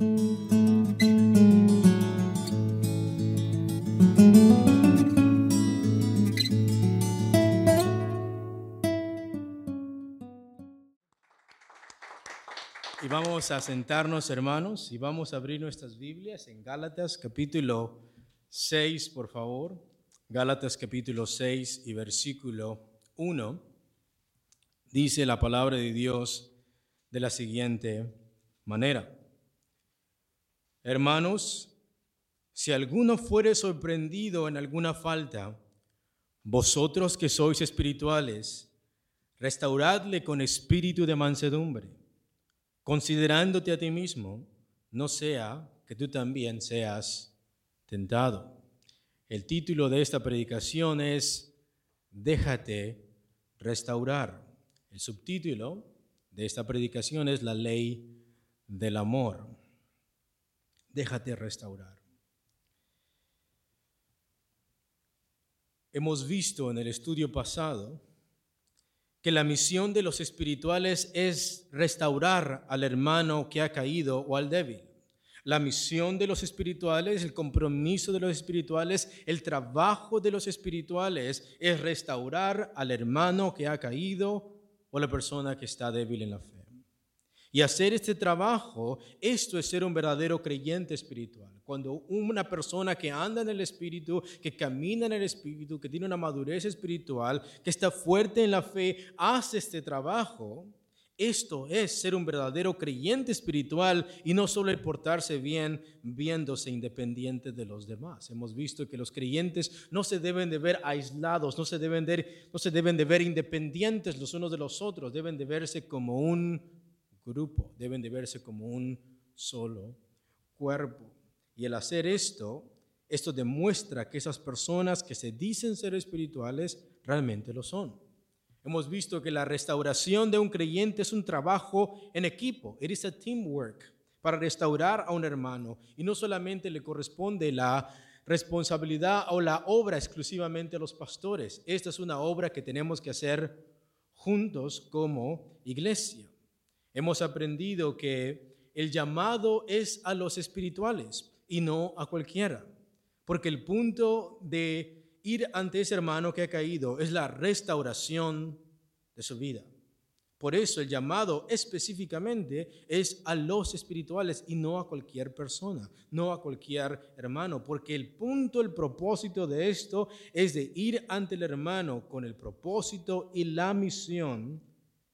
Y vamos a sentarnos, hermanos, y vamos a abrir nuestras Biblias en Gálatas capítulo 6, por favor. Gálatas capítulo 6 y versículo 1. Dice la palabra de Dios de la siguiente manera: Hermanos, si alguno fuere sorprendido en alguna falta, vosotros que sois espirituales, restauradle con espíritu de mansedumbre, considerándote a ti mismo, no sea que tú también seas tentado. El título de esta predicación es Déjate restaurar. El subtítulo de esta predicación es La ley del amor. Déjate restaurar. Hemos visto en el estudio pasado que la misión de los espirituales es restaurar al hermano que ha caído o al débil. La misión de los espirituales, el compromiso de los espirituales, el trabajo de los espirituales es restaurar al hermano que ha caído o la persona que está débil en la fe. Y hacer este trabajo, esto es ser un verdadero creyente espiritual. Cuando una persona que anda en el Espíritu, que camina en el Espíritu, que tiene una madurez espiritual, que está fuerte en la fe, hace este trabajo, esto es ser un verdadero creyente espiritual y no solo el portarse bien viéndose independiente de los demás. Hemos visto que los creyentes no se deben de ver aislados, no se deben de ver independientes los unos de los otros, deben de verse como un grupo, deben de verse como un solo cuerpo. Y el hacer esto demuestra que esas personas que se dicen ser espirituales realmente lo son. Hemos visto que la restauración de un creyente es un trabajo en equipo. It is a teamwork para restaurar a un hermano. Y no solamente le corresponde la responsabilidad o la obra exclusivamente a los pastores. Esta es una obra que tenemos que hacer juntos como iglesia. Hemos aprendido que el llamado es a los espirituales y no a cualquiera, porque el punto de ir ante ese hermano que ha caído es la restauración de su vida. Por eso el llamado específicamente es a los espirituales y no a cualquier persona, no a cualquier hermano, porque el propósito de esto es de ir ante el hermano con el propósito y la misión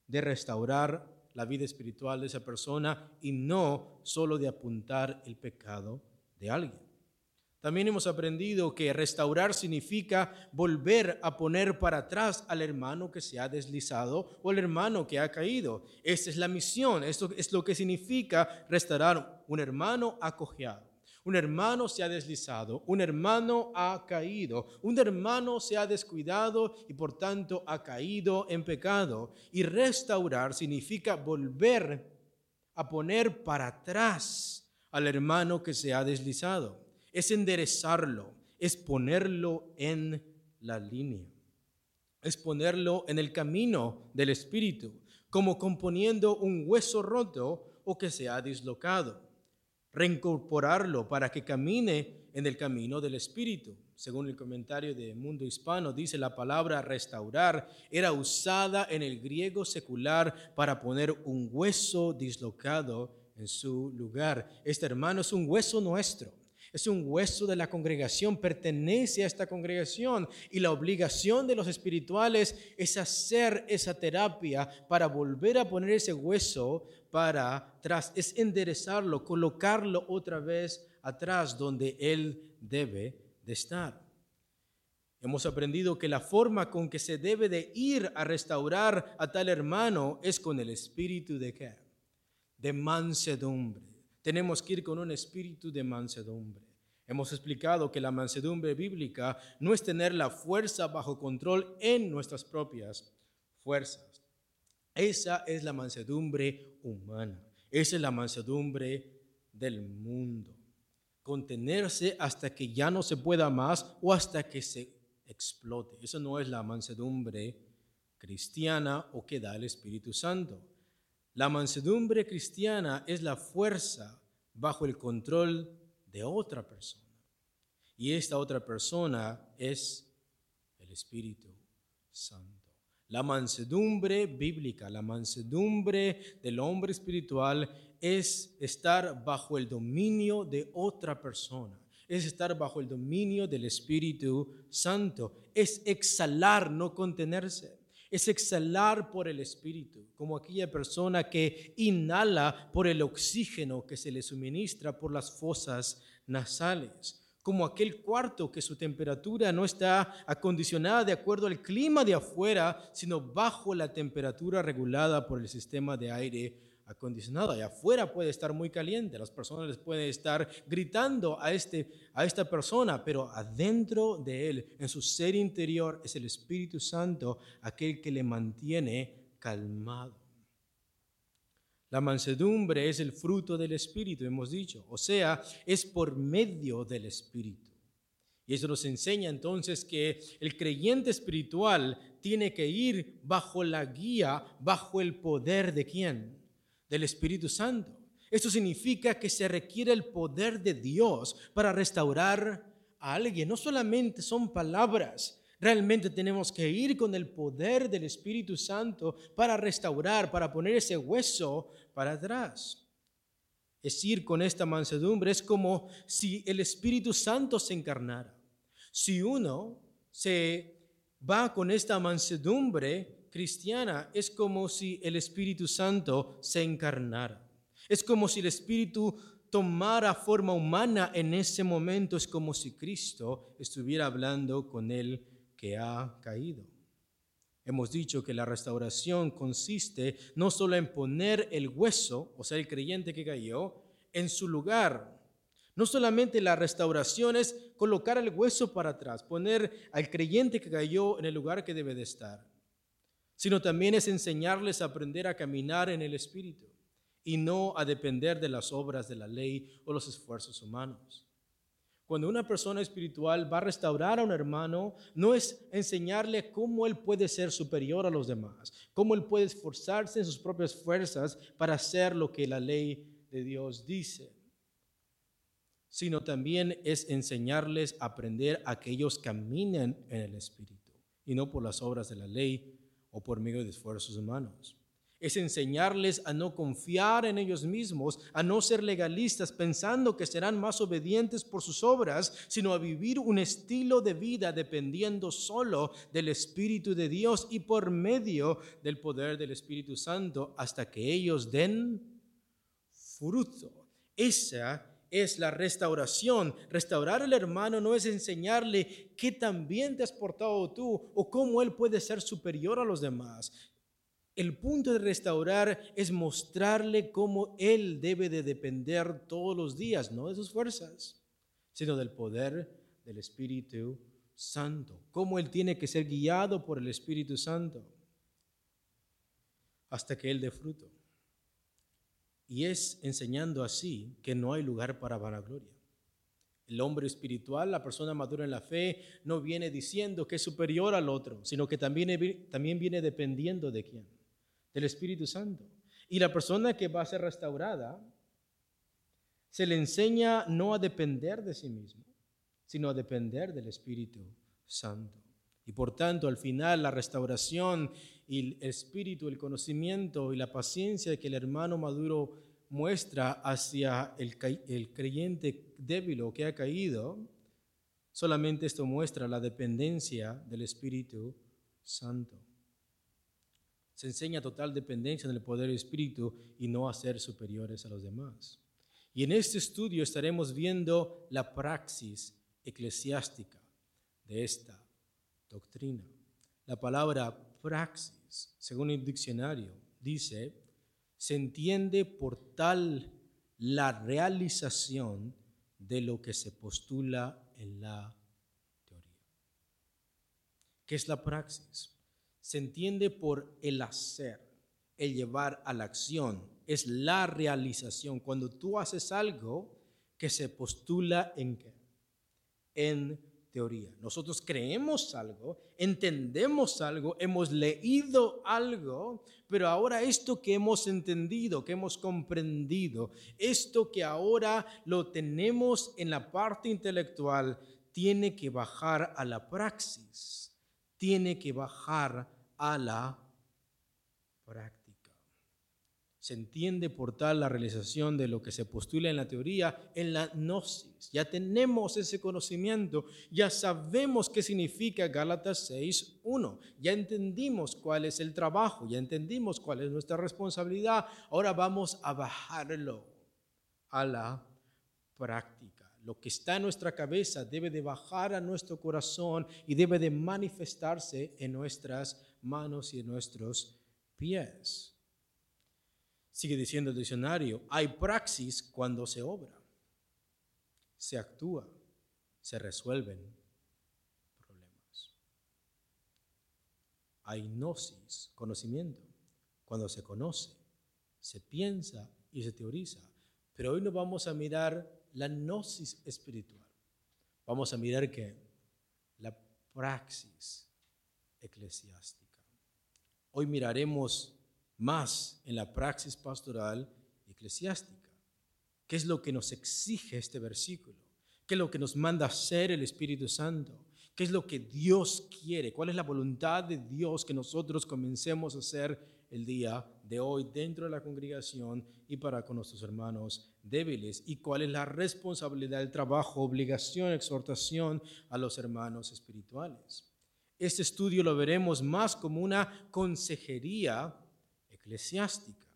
de restaurar la vida espiritual de esa persona y no solo de apuntar el pecado de alguien. También hemos aprendido que restaurar significa volver a poner para atrás al hermano que se ha deslizado o al hermano que ha caído. Esta es la misión, esto es lo que significa restaurar. Un hermano ha cojeado, un hermano se ha deslizado, un hermano ha caído, un hermano se ha descuidado y por tanto ha caído en pecado. Y restaurar significa volver a poner para atrás al hermano que se ha deslizado. Es enderezarlo, es ponerlo en la línea, es ponerlo en el camino del Espíritu, como componiendo un hueso roto o que se ha dislocado. Reincorporarlo para que camine en el camino del Espíritu. Según el comentario de Mundo Hispano, dice la palabra restaurar era usada en el griego secular para poner un hueso dislocado en su lugar. Este hermano es un hueso nuestro, es un hueso de la congregación, pertenece a esta congregación y la obligación de los espirituales es hacer esa terapia para volver a poner ese hueso para atrás, es enderezarlo, colocarlo otra vez atrás donde él debe de estar. Hemos aprendido que la forma con que se debe de ir a restaurar a tal hermano es con el espíritu de ¿qué? De mansedumbre. Tenemos que ir con un espíritu de mansedumbre. Hemos explicado que la mansedumbre bíblica no es tener la fuerza bajo control en nuestras propias fuerzas. Esa es la mansedumbre humana. Esa es la mansedumbre del mundo. Contenerse hasta que ya no se pueda más o hasta que se explote. Eso no es la mansedumbre cristiana o que da el Espíritu Santo. La mansedumbre cristiana es la fuerza bajo el control de otra persona. Y esta otra persona es el Espíritu Santo. La mansedumbre bíblica, la mansedumbre del hombre espiritual es estar bajo el dominio de otra persona. Es estar bajo el dominio del Espíritu Santo. Es exhalar, no contenerse. Es exhalar por el Espíritu, como aquella persona que inhala por el oxígeno que se le suministra por las fosas nasales. Como aquel cuarto que su temperatura no está acondicionada de acuerdo al clima de afuera, sino bajo la temperatura regulada por el sistema de aire acondicionado. Allá afuera puede estar muy caliente, las personas les pueden estar gritando a esta persona, pero adentro de él, en su ser interior, es el Espíritu Santo aquel que le mantiene calmado. La mansedumbre es el fruto del Espíritu, hemos dicho, o sea, es por medio del Espíritu. Y eso nos enseña entonces que el creyente espiritual tiene que ir bajo la guía, bajo el poder ¿de quién? Del Espíritu Santo. Esto significa que se requiere el poder de Dios para restaurar a alguien. No solamente son palabras. Realmente tenemos que ir con el poder del Espíritu Santo para restaurar, para poner ese hueso para atrás. Es ir con esta mansedumbre, es como si el Espíritu Santo se encarnara. Si uno se va con esta mansedumbre cristiana, es como si el Espíritu Santo se encarnara. Es como si el Espíritu tomara forma humana en ese momento. Es como si Cristo estuviera hablando con él que ha caído. Hemos dicho que la restauración consiste no solo en poner el hueso, o sea, el creyente que cayó, en su lugar. No solamente la restauración es colocar el hueso para atrás, poner al creyente que cayó en el lugar que debe de estar, sino también es enseñarles a aprender a caminar en el Espíritu y no a depender de las obras de la ley o los esfuerzos humanos. Cuando una persona espiritual va a restaurar a un hermano, no es enseñarle cómo él puede ser superior a los demás, cómo él puede esforzarse en sus propias fuerzas para hacer lo que la ley de Dios dice, sino también es enseñarles a aprender a que ellos caminen en el Espíritu y no por las obras de la ley o por medio de esfuerzos humanos. Es enseñarles a no confiar en ellos mismos, a no ser legalistas pensando que serán más obedientes por sus obras, sino a vivir un estilo de vida dependiendo solo del Espíritu de Dios y por medio del poder del Espíritu Santo hasta que ellos den fruto. Esa es la restauración. Restaurar al hermano no es enseñarle qué tan bien te has portado tú o cómo él puede ser superior a los demás. El punto de restaurar es mostrarle cómo él debe de depender todos los días, no de sus fuerzas, sino del poder del Espíritu Santo. Cómo él tiene que ser guiado por el Espíritu Santo hasta que él dé fruto. Y es enseñando así que no hay lugar para vanagloria. El hombre espiritual, la persona madura en la fe, no viene diciendo que es superior al otro, sino que también viene dependiendo de quién, del Espíritu Santo. Y la persona que va a ser restaurada, se le enseña no a depender de sí mismo, sino a depender del Espíritu Santo. Y por tanto, al final, la restauración y el espíritu, el conocimiento y la paciencia que el hermano maduro muestra hacia el creyente débil o que ha caído, solamente esto muestra la dependencia del Espíritu Santo. Se enseña total dependencia en el poder del Espíritu y no a ser superiores a los demás. Y en este estudio estaremos viendo la praxis eclesiástica de esta doctrina. La palabra praxis, según el diccionario, dice: se entiende por tal la realización de lo que se postula en la teoría. ¿Qué es la praxis? Se entiende por el hacer, el llevar a la acción. Es la realización. Cuando tú haces algo que se postula ¿en qué? En teoría. Nosotros creemos algo, entendemos algo, hemos leído algo, pero ahora esto que hemos entendido, que hemos comprendido, esto que ahora lo tenemos en la parte intelectual, tiene que bajar a la praxis, tiene que bajar a la práctica. Se entiende por tal la realización de lo que se postula en la teoría, en la gnosis. Ya tenemos ese conocimiento, ya sabemos qué significa Gálatas 6:1, ya entendimos cuál es el trabajo, ya entendimos cuál es nuestra responsabilidad. Ahora vamos a bajarlo a la práctica. Lo que está en nuestra cabeza debe de bajar a nuestro corazón y debe de manifestarse en nuestras manos y en nuestros pies. Sigue diciendo el diccionario, hay praxis cuando se obra, se actúa, se resuelven problemas. Hay gnosis, conocimiento, cuando se conoce, se piensa y se teoriza. Pero hoy no vamos a mirar la gnosis espiritual. Vamos a mirar que la praxis eclesiástica. Hoy miraremos más en la praxis pastoral y eclesiástica. ¿Qué es lo que nos exige este versículo? ¿Qué es lo que nos manda hacer el Espíritu Santo? ¿Qué es lo que Dios quiere? ¿Cuál es la voluntad de Dios que nosotros comencemos a hacer el día de hoy dentro de la congregación y para con nuestros hermanos débiles? ¿Y cuál es la responsabilidad, el trabajo, obligación, exhortación a los hermanos espirituales? Este estudio lo veremos más como una consejería eclesiástica.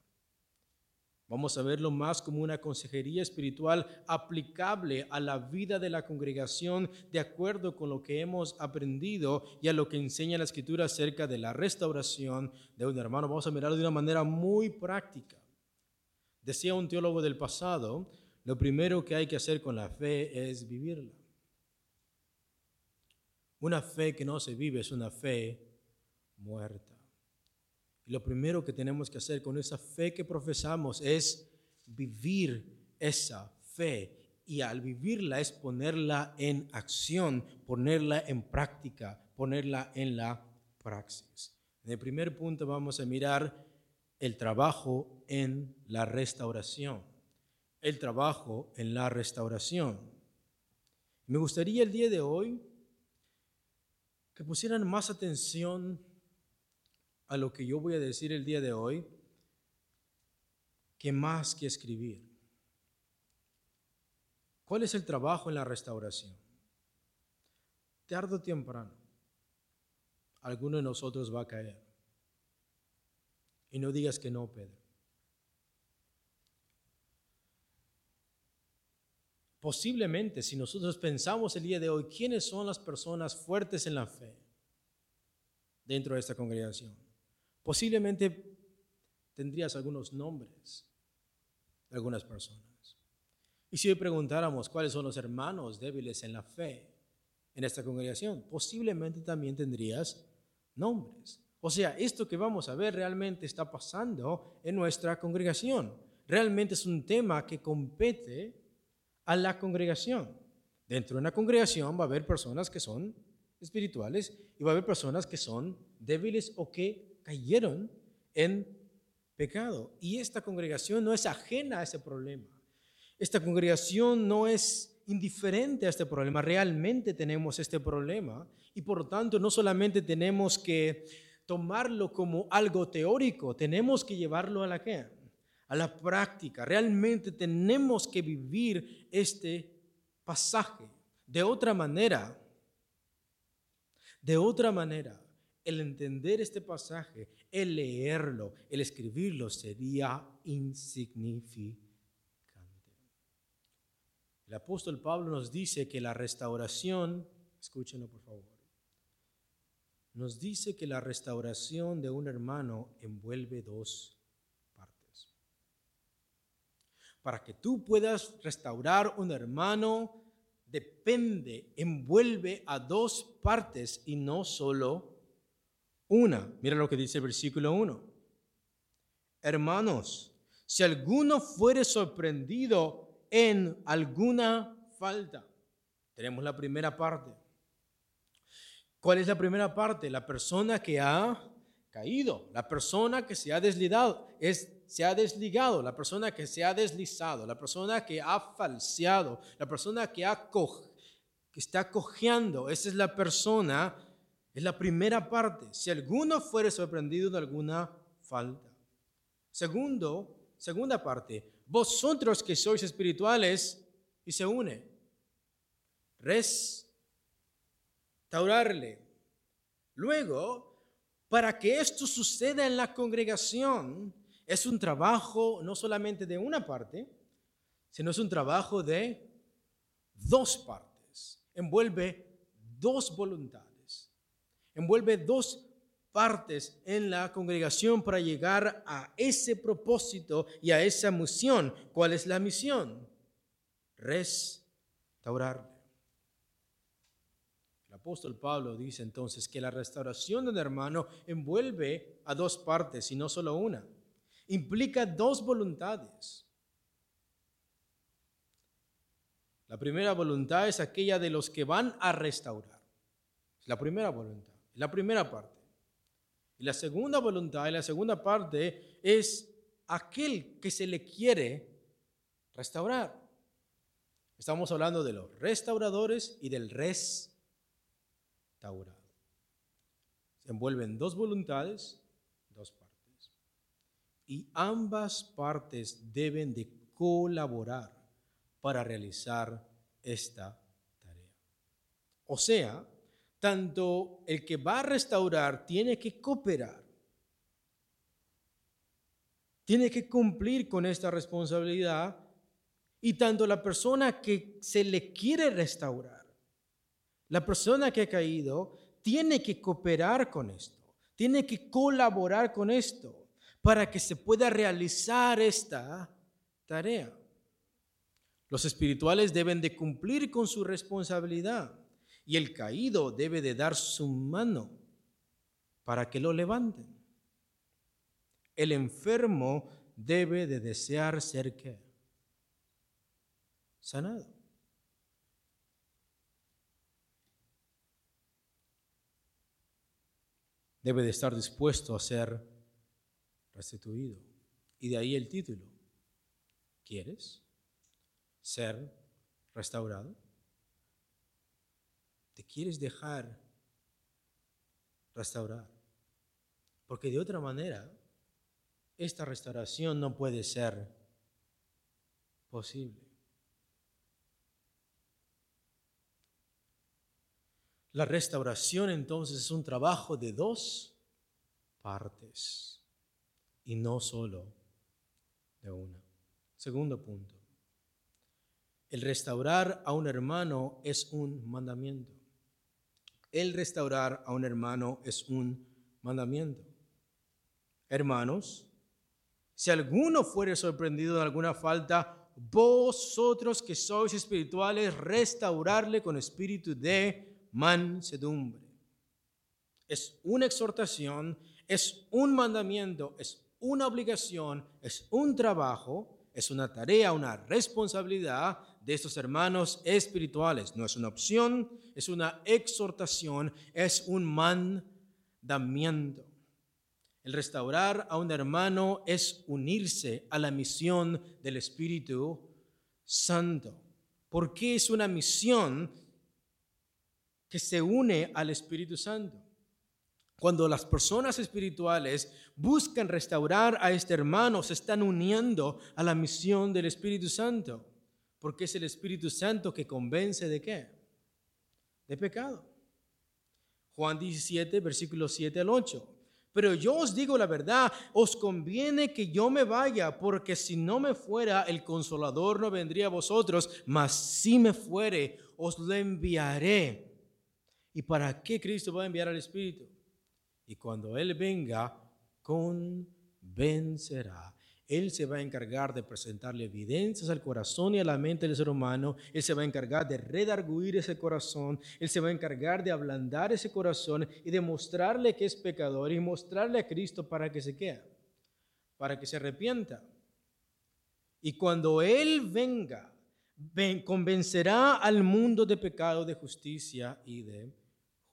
Vamos a verlo más como una consejería espiritual aplicable a la vida de la congregación de acuerdo con lo que hemos aprendido y a lo que enseña la Escritura acerca de la restauración de un hermano. Vamos a mirarlo de una manera muy práctica. Decía un teólogo del pasado, lo primero que hay que hacer con la fe es vivirla. Una fe que no se vive es una fe muerta. Y lo primero que tenemos que hacer con esa fe que profesamos es vivir esa fe. Y al vivirla es ponerla en acción, ponerla en práctica, ponerla en la praxis. En el primer punto vamos a mirar el trabajo en la restauración. El trabajo en la restauración. Me gustaría el día de hoy que pusieran más atención a lo que yo voy a decir el día de hoy, que más que escribir. ¿Cuál es el trabajo en la restauración? Tarde o temprano, alguno de nosotros va a caer. Y no digas que no, Pedro. Posiblemente, si nosotros pensamos el día de hoy, ¿quiénes son las personas fuertes en la fe dentro de esta congregación? Posiblemente tendrías algunos nombres de algunas personas. Y si hoy preguntáramos cuáles son los hermanos débiles en la fe en esta congregación, posiblemente también tendrías nombres. O sea, esto que vamos a ver realmente está pasando en nuestra congregación. Realmente es un tema que compete a la congregación. Dentro de una congregación va a haber personas que son espirituales y va a haber personas que son débiles o que cayeron en pecado. Y esta congregación no es ajena a ese problema. Esta congregación no es indiferente a este problema. Realmente tenemos este problema y por lo tanto no solamente tenemos que tomarlo como algo teórico, tenemos que llevarlo a la ¿qué? A la práctica. Realmente tenemos que vivir este pasaje. De otra manera, el entender este pasaje, el leerlo, el escribirlo sería insignificante. El apóstol Pablo nos dice que la restauración, escúchenlo por favor, nos dice que la restauración de un hermano envuelve dos partes. Para que tú puedas restaurar un hermano, depende, envuelve a dos partes y no solo una. Mira lo que dice el versículo 1. Hermanos, si alguno fuere sorprendido en alguna falta, tenemos la primera parte. ¿Cuál es la primera parte? La persona que ha caído, la persona que se ha deslizado, la persona que se ha deslizado, la persona que ha falseado, la persona que está cojeando. Esa es la persona, es la primera parte. Si alguno fuere sorprendido de alguna falta. Segunda parte, vosotros que sois espirituales, y se une, restaurarle. Luego, para que esto suceda en la congregación, es un trabajo no solamente de una parte, sino es un trabajo de dos partes. Envuelve dos voluntades, envuelve dos partes en la congregación para llegar a ese propósito y a esa misión. ¿Cuál es la misión? Restaurarle. El apóstol Pablo dice entonces que la restauración del hermano envuelve a dos partes y no solo una. Implica dos voluntades. La primera voluntad es aquella de los que van a restaurar. Es la primera voluntad, es la primera parte. Y la segunda voluntad, y la segunda parte es aquel que se le quiere restaurar. Estamos hablando de los restauradores y del restaurado. Se envuelven dos voluntades, dos partes. Y ambas partes deben de colaborar para realizar esta tarea. O sea, tanto el que va a restaurar tiene que cooperar. Tiene que cumplir con esta responsabilidad. Y tanto la persona que se le quiere restaurar, la persona que ha caído, tiene que cooperar con esto, tiene que colaborar con esto para que se pueda realizar esta tarea. Los espirituales deben de cumplir con su responsabilidad y el caído debe de dar su mano para que lo levanten. El enfermo debe de desear ser que sanado. Debe de estar dispuesto a ser restituido. Y de ahí el título. ¿Quieres ser restaurado? ¿Te quieres dejar restaurar? Porque de otra manera, esta restauración no puede ser posible. La restauración entonces es un trabajo de dos partes y no solo de una. Segundo punto, el restaurar a un hermano es un mandamiento. El restaurar a un hermano es un mandamiento. Hermanos, si alguno fuere sorprendido de alguna falta, vosotros que sois espirituales, restaurarle con espíritu de mansedumbre. Es una exhortación, es un mandamiento, es una obligación, es un trabajo, es una tarea, una responsabilidad de estos hermanos espirituales. No es una opción, es una exhortación, es un mandamiento. El restaurar a un hermano es unirse a la misión del Espíritu Santo. ¿Por qué es una misión que se une al Espíritu Santo? Cuando las personas espirituales buscan restaurar a este hermano, se están uniendo a la misión del Espíritu Santo, porque es el Espíritu Santo que convence ¿de qué? De pecado. Juan 17, versículos 7 al 8. Pero yo os digo la verdad, os conviene que yo me vaya, porque si no me fuera, el Consolador no vendría a vosotros, mas si me fuere, os lo enviaré. ¿Y para qué Cristo va a enviar al Espíritu? Y cuando Él venga, convencerá. Él se va a encargar de presentarle evidencias al corazón y a la mente del ser humano. Él se va a encargar de redarguir ese corazón. Él se va a encargar de ablandar ese corazón y de mostrarle que es pecador y mostrarle a Cristo para que se quede, para que se arrepienta. Y cuando Él venga, convencerá al mundo de pecado, de justicia y de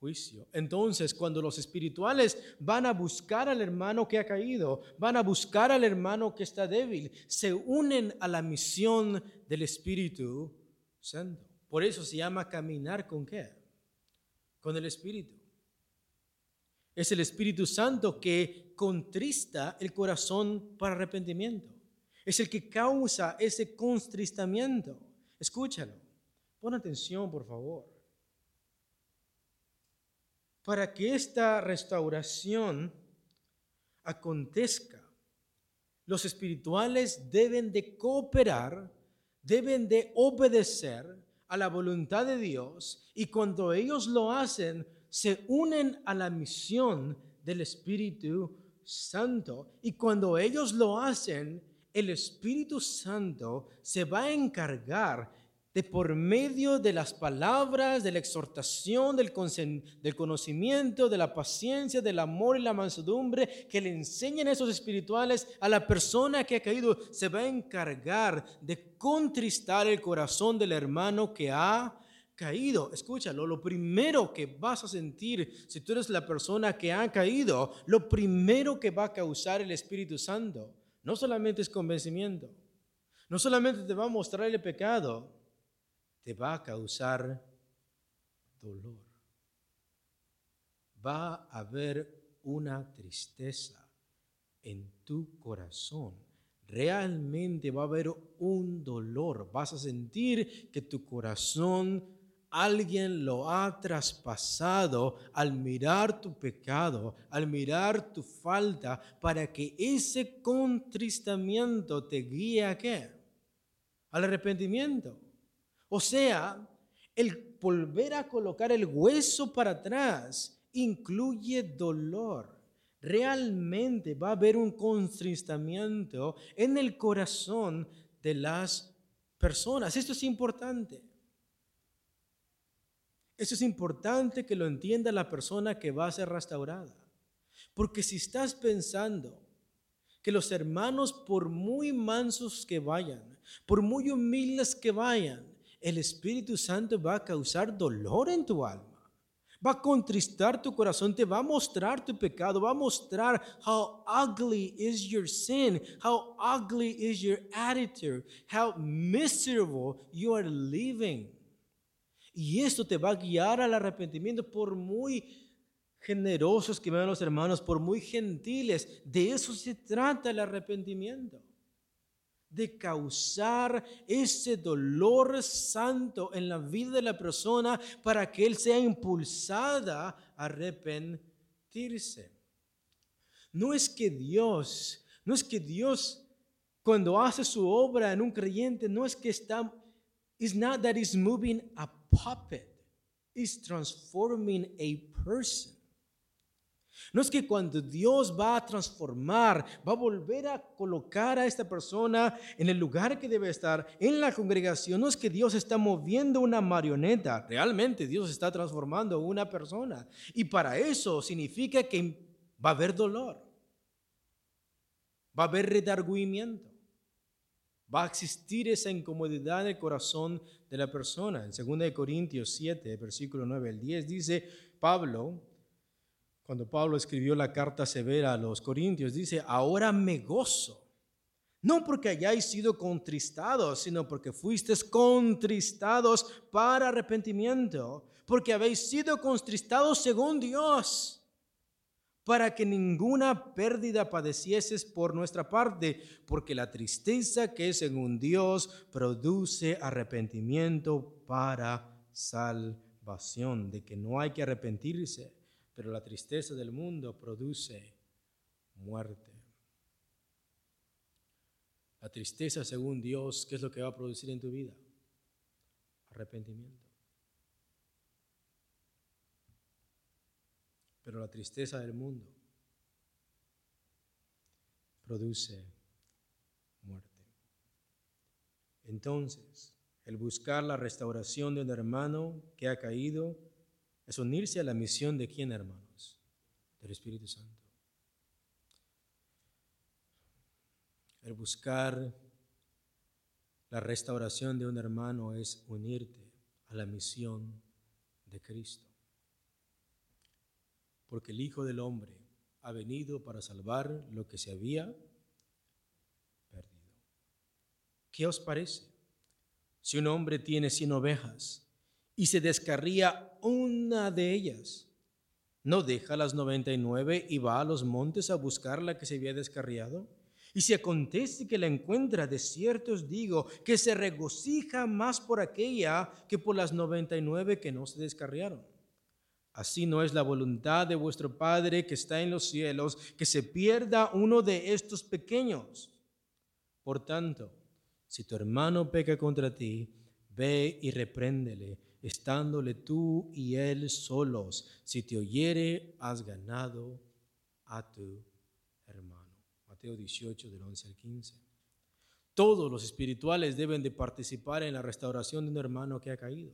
juicio. Entonces, cuando los espirituales van a buscar al hermano que ha caído, van a buscar al hermano que está débil, se unen a la misión del Espíritu Santo. Por eso se llama caminar con ¿qué? Con el Espíritu. Es el Espíritu Santo que contrista el corazón para arrepentimiento. Es el que causa ese contristamiento. Escúchalo. Pon atención, por favor. Para que esta restauración acontezca, los espirituales deben de cooperar, deben de obedecer a la voluntad de Dios, y cuando ellos lo hacen, se unen a la misión del Espíritu Santo, y cuando ellos lo hacen, el Espíritu Santo se va a encargar de, por medio de las palabras, de la exhortación, del conocimiento, de la paciencia, del amor y la mansedumbre que le enseñan esos espirituales a la persona que ha caído, se va a encargar de contristar el corazón del hermano que ha caído. Escúchalo, lo primero que vas a sentir si tú eres la persona que ha caído, lo primero que va a causar el Espíritu Santo, no solamente es convencimiento, no solamente te va a mostrar el pecado, te va a causar dolor. Va a haber una tristeza en tu corazón. Realmente va a haber un dolor. Vas a sentir que tu corazón, alguien lo ha traspasado al mirar tu pecado, al mirar tu falta, para que ese contristamiento te guíe ¿a qué? Al arrepentimiento. O sea, el volver a colocar el hueso para atrás incluye dolor. Realmente va a haber un contristamiento en el corazón de las personas. Esto es importante. Esto es importante que lo entienda la persona que va a ser restaurada. Porque si estás pensando que los hermanos, por muy mansos que vayan, por muy humildes que vayan, el Espíritu Santo va a causar dolor en tu alma, va a contristar tu corazón, te va a mostrar tu pecado, va a mostrar how ugly is your sin, how ugly is your attitude, how miserable you are living. Y esto te va a guiar al arrepentimiento, por muy generosos que vean los hermanos, por muy gentiles. De eso se trata el arrepentimiento, de causar ese dolor santo en la vida de la persona para que él sea impulsada a arrepentirse. No es que Dios cuando hace su obra en un creyente, no es que está, it's not that he's moving a puppet, it's transforming a person. No es que cuando Dios va a transformar, va a volver a colocar a esta persona en el lugar que debe estar, en la congregación, no es que Dios está moviendo una marioneta. Realmente Dios está transformando a una persona. Y para eso significa que va a haber dolor, va a haber redargüimiento, va a existir esa incomodidad en el corazón de la persona. En 2 de Corintios 7, versículo 9 al 10, dice Pablo, cuando Pablo escribió la carta severa a los Corintios, dice: ahora me gozo, no porque hayáis sido contristados, sino porque fuisteis contristados para arrepentimiento, porque habéis sido contristados según Dios, para que ninguna pérdida padecieses por nuestra parte, porque la tristeza que es según Dios produce arrepentimiento para salvación, de que no hay que arrepentirse, pero la tristeza del mundo produce muerte. La tristeza según Dios, ¿qué es lo que va a producir en tu vida? Arrepentimiento. Pero la tristeza del mundo produce muerte. Entonces, el buscar la restauración de un hermano que ha caído es unirse a la misión de quién, hermanos? Del Espíritu Santo. El buscar la restauración de un hermano es unirte a la misión de Cristo. porque el Hijo del Hombre ha venido para salvar lo que se había perdido. ¿Qué os parece? Si un hombre tiene 100 ovejas y se descarría una de ellas, ¿no deja las 99 y va a los montes a buscar la que se había descarriado? Y si acontece que la encuentra, de cierto os digo, que se regocija más por aquella que por las 99 que no se descarriaron. Así no es la voluntad de vuestro Padre que está en los cielos, que se pierda uno de estos pequeños. Por tanto, si tu hermano peca contra ti, ve y repréndele, estándole tú y él solos. Si te oyere, has ganado a tu hermano. Mateo 18, del 11 al 15. Todos los espirituales deben de participar en la restauración de un hermano que ha caído.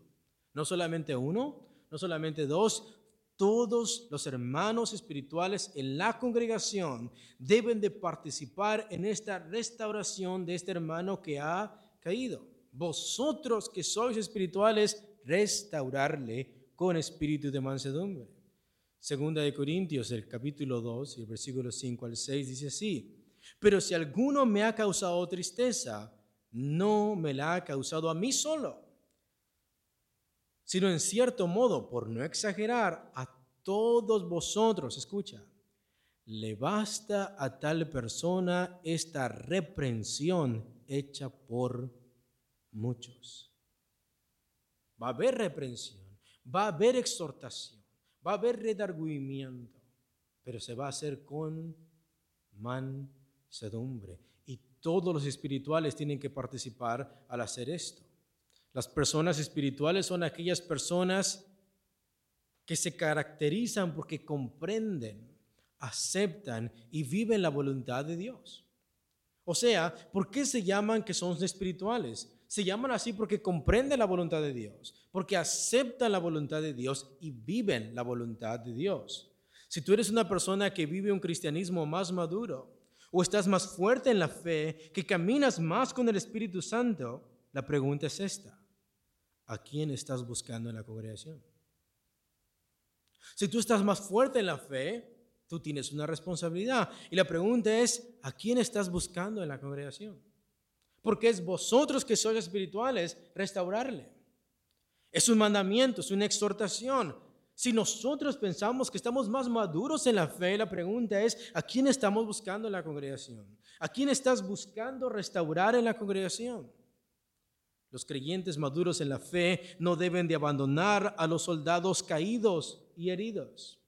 No solamente uno, no solamente dos, todos los hermanos espirituales en la congregación deben de participar en esta restauración de este hermano que ha caído. Vosotros que sois espirituales, restaurarle con espíritu de mansedumbre. Segunda de Corintios, el capítulo 2, el versículo 5 al 6, dice así: pero si alguno me ha causado tristeza, no me la ha causado a mí solo, sino en cierto modo, por no exagerar, a todos vosotros. Escucha, le basta a tal persona esta reprensión hecha por muchos. Va a haber reprensión, va a haber exhortación, va a haber redargüimiento, pero se va a hacer con mansedumbre. Y todos los espirituales tienen que participar al hacer esto. Las personas espirituales son aquellas personas que se caracterizan porque comprenden, aceptan y viven la voluntad de Dios. O sea, ¿por qué se llaman que son espirituales? Se llaman así porque comprenden la voluntad de Dios, porque aceptan la voluntad de Dios y viven la voluntad de Dios. Si tú eres una persona que vive un cristianismo más maduro o estás más fuerte en la fe, que caminas más con el Espíritu Santo, la pregunta es esta: ¿a quién estás buscando en la congregación? Si tú estás más fuerte en la fe, tú tienes una responsabilidad. Y la pregunta es: ¿a quién estás buscando en la congregación? Porque es vosotros que sois espirituales, restaurarle. Es un mandamiento, es una exhortación. Si nosotros pensamos que estamos más maduros en la fe, la pregunta es: ¿a quién estamos buscando en la congregación? ¿A quién estás buscando restaurar en la congregación? Los creyentes maduros en la fe no deben de abandonar a los soldados caídos y heridos.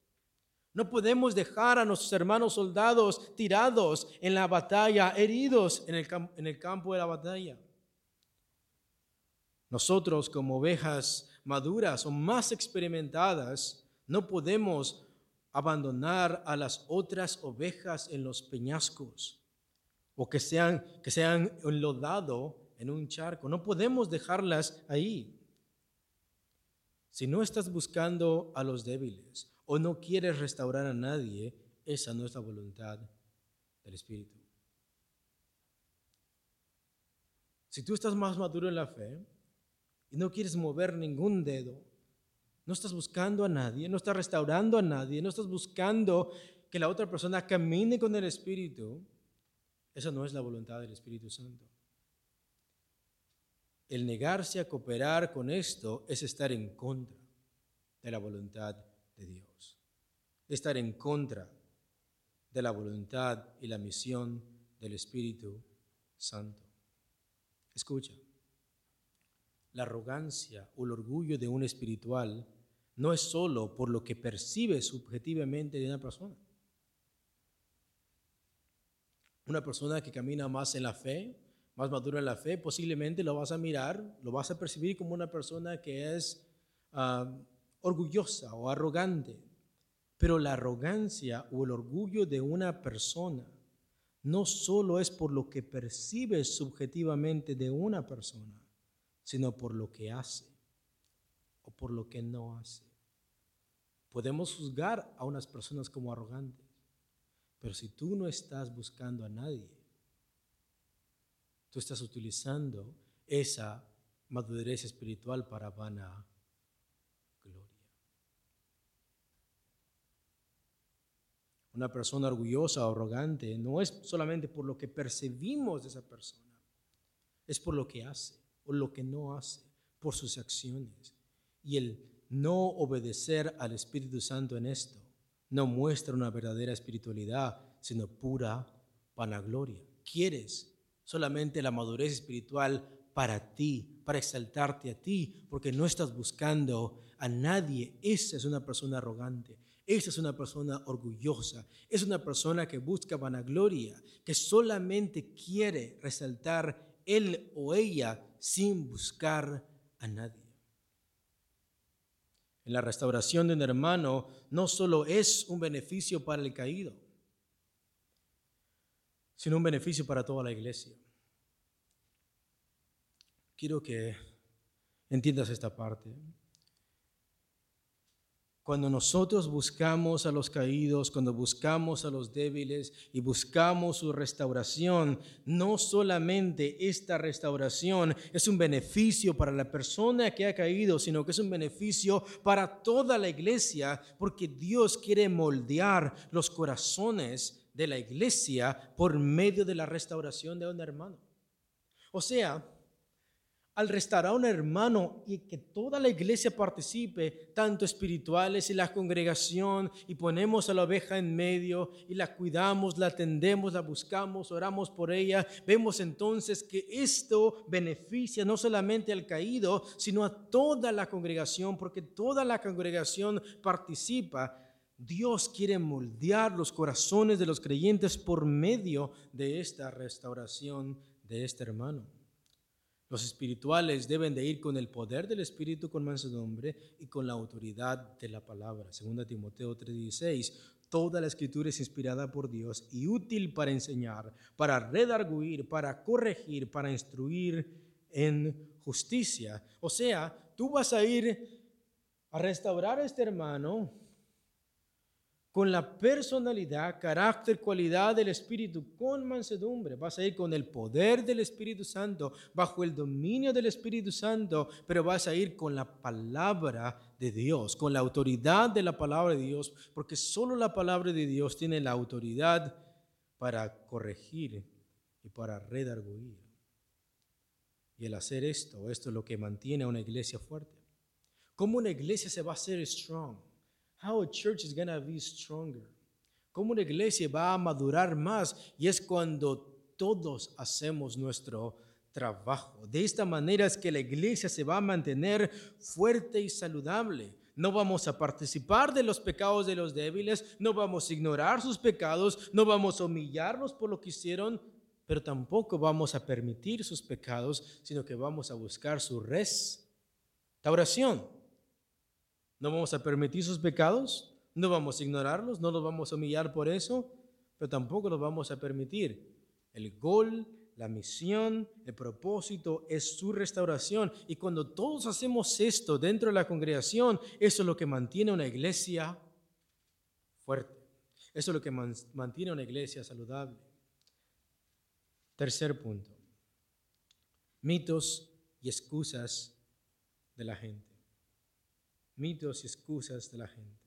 No podemos dejar a nuestros hermanos soldados tirados en la batalla, heridos en el campo de la batalla. Nosotros, como ovejas maduras o más experimentadas, no podemos abandonar a las otras ovejas en los peñascos o que sean enlodado en un charco. No podemos dejarlas ahí. Si no estás buscando a los débiles o no quieres restaurar a nadie, esa no es la voluntad del Espíritu. Si tú estás más maduro en la fe y no quieres mover ningún dedo, no estás buscando a nadie, no estás restaurando a nadie, no estás buscando que la otra persona camine con el Espíritu, esa no es la voluntad del Espíritu Santo. El negarse a cooperar con esto es estar en contra de la voluntad de Dios, estar en contra de la voluntad y la misión del Espíritu Santo. Escucha, la arrogancia o el orgullo de un espiritual no es solo por lo que percibe subjetivamente de una persona. Una persona que camina más en la fe, más maduro en la fe, posiblemente lo vas a mirar, lo vas a percibir como una persona que es orgullosa o arrogante. Pero la arrogancia o el orgullo de una persona no solo es por lo que percibes subjetivamente de una persona, sino por lo que hace o por lo que no hace. Podemos juzgar a unas personas como arrogantes, pero si tú no estás buscando a nadie, tú estás utilizando esa madurez espiritual para vana gloria. una persona orgullosa o arrogante no es solamente por lo que percibimos de esa persona, es por lo que hace o lo que no hace, por sus acciones. Y el no obedecer al Espíritu Santo en esto no muestra una verdadera espiritualidad, sino pura vanagloria. Quieres solamente la madurez espiritual para ti, para exaltarte a ti, porque no estás buscando a nadie. Esa es una persona arrogante, esa es una persona orgullosa, es una persona que busca vanagloria, que solamente quiere resaltar él o ella sin buscar a nadie. En la restauración de un hermano no solo es un beneficio para el caído, sino un beneficio para toda la iglesia. Quiero que entiendas esta parte. Cuando nosotros buscamos a los caídos, cuando buscamos a los débiles y buscamos su restauración, no solamente esta restauración es un beneficio para la persona que ha caído, sino que es un beneficio para toda la iglesia, porque Dios quiere moldear los corazones de la iglesia por medio de la restauración de un hermano. O sea, al restaurar a un hermano y que toda la iglesia participe, tanto espirituales y la congregación, y ponemos a la oveja en medio y la cuidamos, la atendemos, la buscamos, oramos por ella, vemos entonces que esto beneficia no solamente al caído, sino a toda la congregación, porque toda la congregación participa. Dios quiere moldear los corazones de los creyentes por medio de esta restauración de este hermano. Los espirituales deben de ir con el poder del Espíritu, con mansedumbre y con la autoridad de la palabra. Segunda Timoteo 3:16, toda la Escritura es inspirada por Dios y útil para enseñar, para redarguir, para corregir, para instruir en justicia. O sea, tú vas a ir a restaurar a este hermano con la personalidad, carácter, cualidad del Espíritu, con mansedumbre. Vas a ir con el poder del Espíritu Santo, bajo el dominio del Espíritu Santo, pero vas a ir con la palabra de Dios, con la autoridad de la palabra de Dios, porque solo la palabra de Dios tiene la autoridad para corregir y para redarguir. Y el hacer esto es lo que mantiene a una iglesia fuerte. ¿Cómo una iglesia se va a hacer strong? How a church is going to be stronger. Cómo una iglesia va a madurar más, y es cuando todos hacemos nuestro trabajo. De esta manera es que la iglesia se va a mantener fuerte y saludable. No vamos a participar de los pecados de los débiles, no vamos a ignorar sus pecados, no vamos a humillarlos por lo que hicieron, pero tampoco vamos a permitir sus pecados, sino que vamos a buscar su restauración. No vamos a permitir sus pecados, no vamos a ignorarlos, no los vamos a humillar por eso, pero tampoco los vamos a permitir. El gol, la misión, el propósito es su restauración. Y cuando todos hacemos esto dentro de la congregación, eso es lo que mantiene una iglesia fuerte. Eso es lo que mantiene una iglesia saludable. Tercer punto, mitos y excusas de la gente. Mitos y excusas de la gente.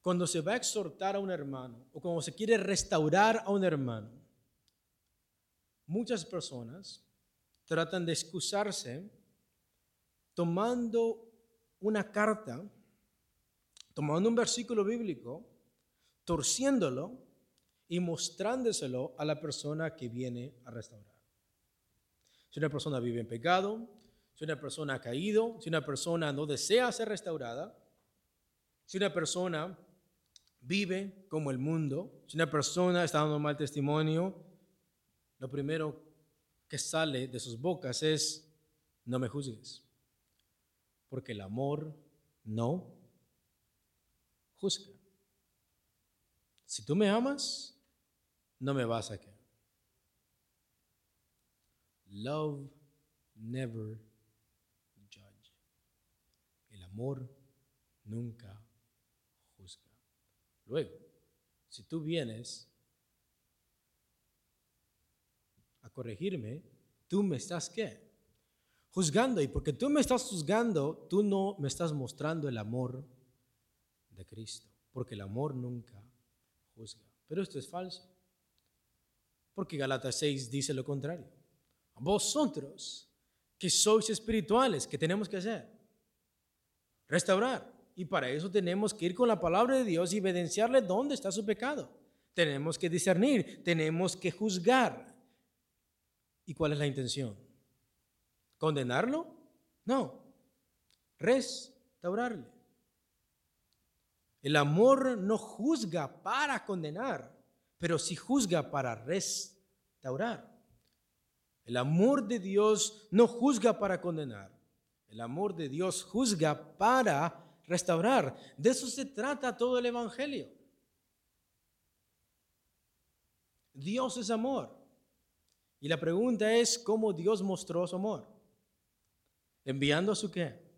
Cuando se va a exhortar a un hermano o cuando se quiere restaurar a un hermano, muchas personas tratan de excusarse tomando una carta, tomando un versículo bíblico, torciéndolo y mostrándoselo a la persona que viene a restaurar. Si una persona vive en pecado, si una persona ha caído, si una persona no desea ser restaurada, si una persona vive como el mundo, si una persona está dando mal testimonio, lo primero que sale de sus bocas es: no me juzgues, porque el amor no juzga. Si tú me amas, no me vas a querer. Love never amor nunca juzga. Luego, si tú vienes a corregirme, tú me estás ¿qué? Juzgando. Y porque tú me estás juzgando, tú no me estás mostrando el amor de Cristo. porque el amor nunca juzga. Pero esto es falso, porque Gálatas 6 dice lo contrario. Vosotros que sois espirituales, ¿qué tenemos que hacer? Restaurar. Y para eso tenemos que ir con la palabra de Dios y evidenciarle dónde está su pecado. Tenemos que discernir, tenemos que juzgar. ¿Y cuál es la intención? ¿Condenarlo? No. Restaurarle. El amor no juzga para condenar, pero sí juzga para restaurar. El amor de Dios no juzga para condenar. El amor de Dios juzga para restaurar. De eso se trata todo el evangelio. Dios es amor. Y la pregunta es, ¿cómo Dios mostró su amor? ¿Enviando a su qué?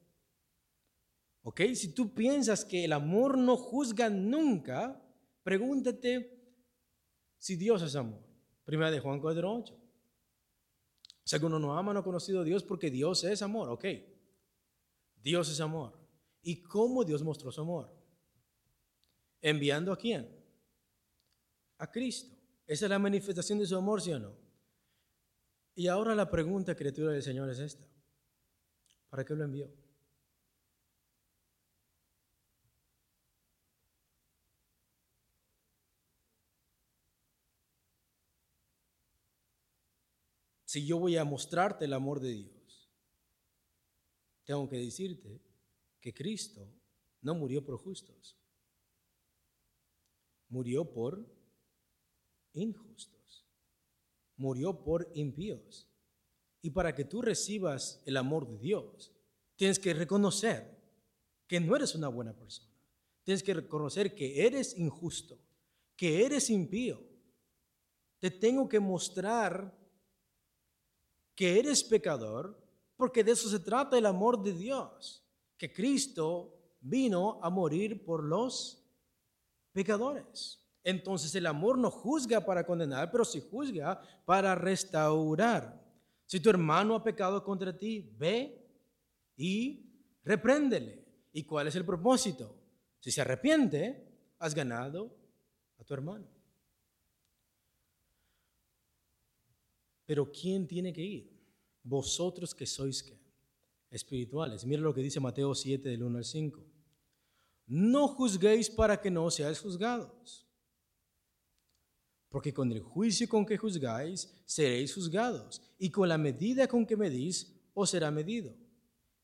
Ok, si tú piensas que el amor no juzga nunca, pregúntate si Dios es amor. Primera de Juan 4:8. Si alguno no ama, no ha conocido a Dios, porque Dios es amor. Ok, Dios es amor. ¿Y cómo Dios mostró su amor? ¿Enviando a quién? A Cristo. Esa es la manifestación de su amor, ¿sí o no? Y ahora la pregunta, criatura del Señor, es esta: ¿para qué lo envió? Si yo voy a mostrarte el amor de Dios, tengo que decirte que Cristo no murió por justos, murió por injustos, murió por impíos. Y para que tú recibas el amor de Dios, tienes que reconocer que no eres una buena persona, tienes que reconocer que eres injusto, que eres impío. Te tengo que mostrar que eres pecador, porque de eso se trata el amor de Dios, que Cristo vino a morir por los pecadores. Entonces el amor no juzga para condenar, pero sí juzga para restaurar. Si tu hermano ha pecado contra ti, ve y repréndele. ¿Y cuál es el propósito? Si se arrepiente, has ganado a tu hermano. Pero ¿quién tiene que ir? Vosotros que sois ¿qué? Espirituales. Mira lo que dice Mateo 7, del 1 al 5. No juzguéis para que no seáis juzgados, porque con el juicio con que juzgáis, seréis juzgados, y con la medida con que medís, os será medido.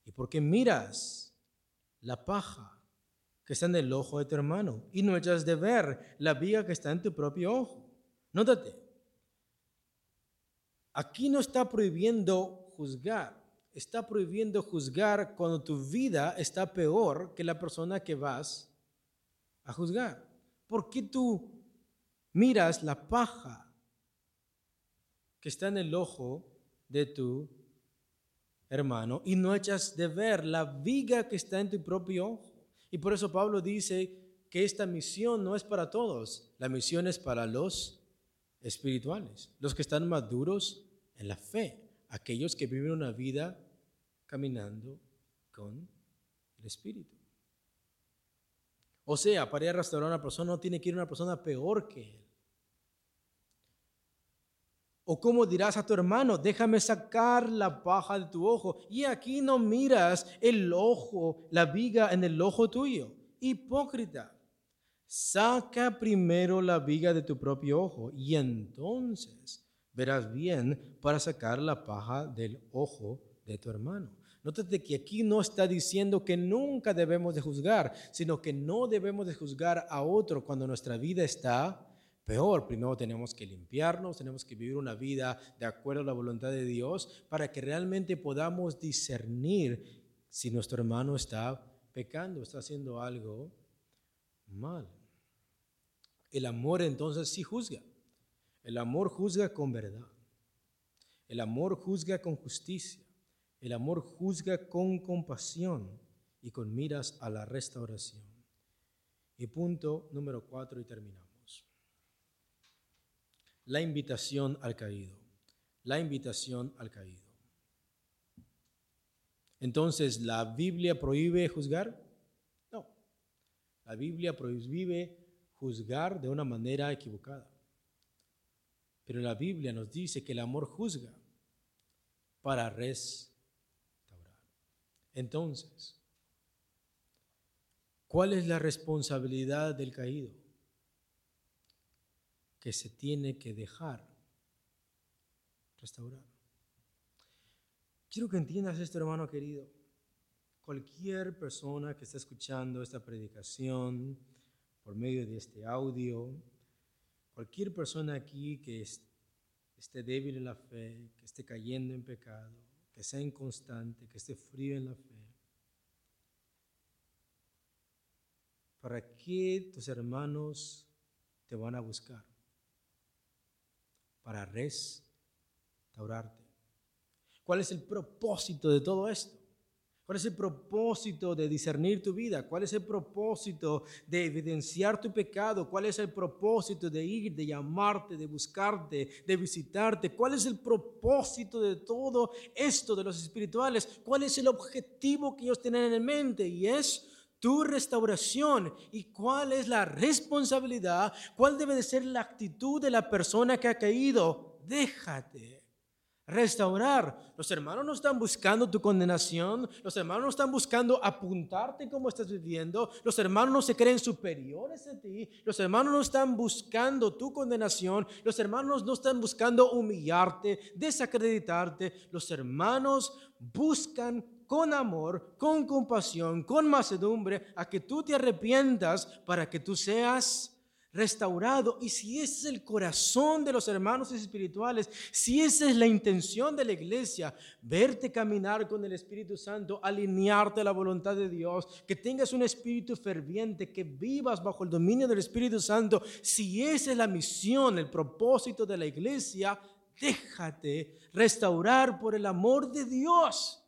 Y porque miras la paja que está en el ojo de tu hermano, y no echas de ver la viga que está en tu propio ojo. Nótate. Aquí no está prohibiendo juzgar, está prohibiendo juzgar cuando tu vida está peor que la persona que vas a juzgar. ¿Por qué tú miras la paja que está en el ojo de tu hermano y no echas de ver la viga que está en tu propio ojo? Y por eso Pablo dice que esta misión no es para todos, la misión es para los espirituales, los que están maduros en la fe, aquellos que viven una vida caminando con el Espíritu. O sea, para ir a restaurar a una persona no tiene que ir una persona peor que él. O cómo dirás a tu hermano, déjame sacar la paja de tu ojo, y aquí no miras el ojo, la viga en el ojo tuyo. Hipócrita. Saca primero la viga de tu propio ojo y entonces verás bien para sacar la paja del ojo de tu hermano. Nótate que aquí no está diciendo que nunca debemos de juzgar, sino que no debemos de juzgar a otro cuando nuestra vida está peor. Primero tenemos que limpiarnos, tenemos que vivir una vida de acuerdo a la voluntad de Dios para que realmente podamos discernir si nuestro hermano está pecando, está haciendo algo mal. El amor entonces sí juzga. El amor juzga con verdad. El amor juzga con justicia. El amor juzga con compasión y con miras a la restauración. Y punto número 4 y terminamos. La invitación al caído. La invitación al caído. Entonces, ¿la Biblia prohíbe juzgar? La Biblia prohíbe juzgar de una manera equivocada. Pero la Biblia nos dice que el amor juzga para restaurar. Entonces, ¿cuál es la responsabilidad del caído? Que se tiene que dejar restaurar. Quiero que entiendas esto, hermano querido. Cualquier persona que está escuchando esta predicación por medio de este audio, cualquier persona aquí que esté débil en la fe, que esté cayendo en pecado, que sea inconstante, que esté frío en la fe, ¿para qué tus hermanos te van a buscar? Para restaurarte. ¿Cuál es el propósito de todo esto? ¿Cuál es el propósito de discernir tu vida? ¿Cuál es el propósito de evidenciar tu pecado? ¿Cuál es el propósito de ir, de llamarte, de buscarte, de visitarte? ¿Cuál es el propósito de todo esto, de los espirituales? ¿Cuál es el objetivo que ellos tienen en mente? Y es tu restauración. ¿Y cuál es la responsabilidad? ¿Cuál debe de ser la actitud de la persona que ha caído? Déjate restaurar. Los hermanos no están buscando tu condenación. Los hermanos no están buscando apuntarte como estás viviendo. Los hermanos no se creen superiores a ti. Los hermanos no están buscando tu condenación. Los hermanos no están buscando humillarte, desacreditarte. Los hermanos buscan con amor, con compasión, con mansedumbre, a que tú te arrepientas para que tú seas restaurado. Y si ese es el corazón de los hermanos espirituales, si esa es la intención de la iglesia, verte caminar con el Espíritu Santo, alinearte a la voluntad de Dios, que tengas un espíritu ferviente, que vivas bajo el dominio del Espíritu Santo, si esa es la misión, el propósito de la iglesia, déjate restaurar por el amor de Dios.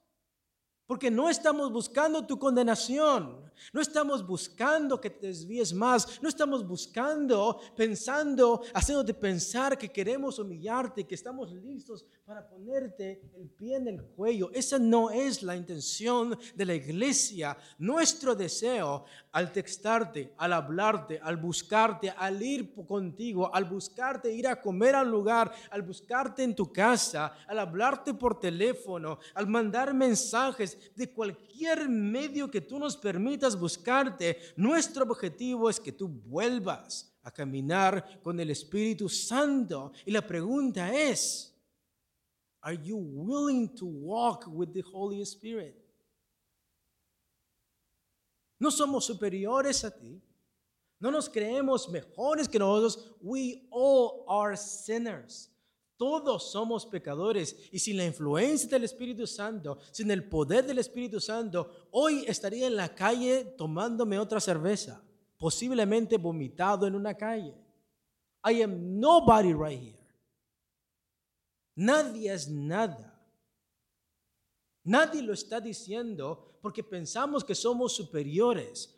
Porque no estamos buscando tu condenación, no estamos buscando que te desvíes más, no estamos buscando, pensando, haciéndote pensar que queremos humillarte, que estamos listos para ponerte el pie en el cuello. Esa no es la intención de la iglesia. Nuestro deseo al textarte, al hablarte, al buscarte, al ir contigo, al buscarte ir a comer al lugar, al buscarte en tu casa, al hablarte por teléfono, al mandar mensajes, de cualquier medio que tú nos permitas buscarte, nuestro objetivo es que tú vuelvas a caminar con el Espíritu Santo. Y la pregunta es, ¿are you willing to walk with the Holy Spirit? No somos superiores a ti. No nos creemos mejores que nosotros. We all are sinners. Todos somos pecadores, y sin la influencia del Espíritu Santo, sin el poder del Espíritu Santo, hoy estaría en la calle tomándome otra cerveza, posiblemente vomitado en una calle. I am nobody right here. Nadie es nada. Nadie lo está diciendo porque pensamos que somos superiores.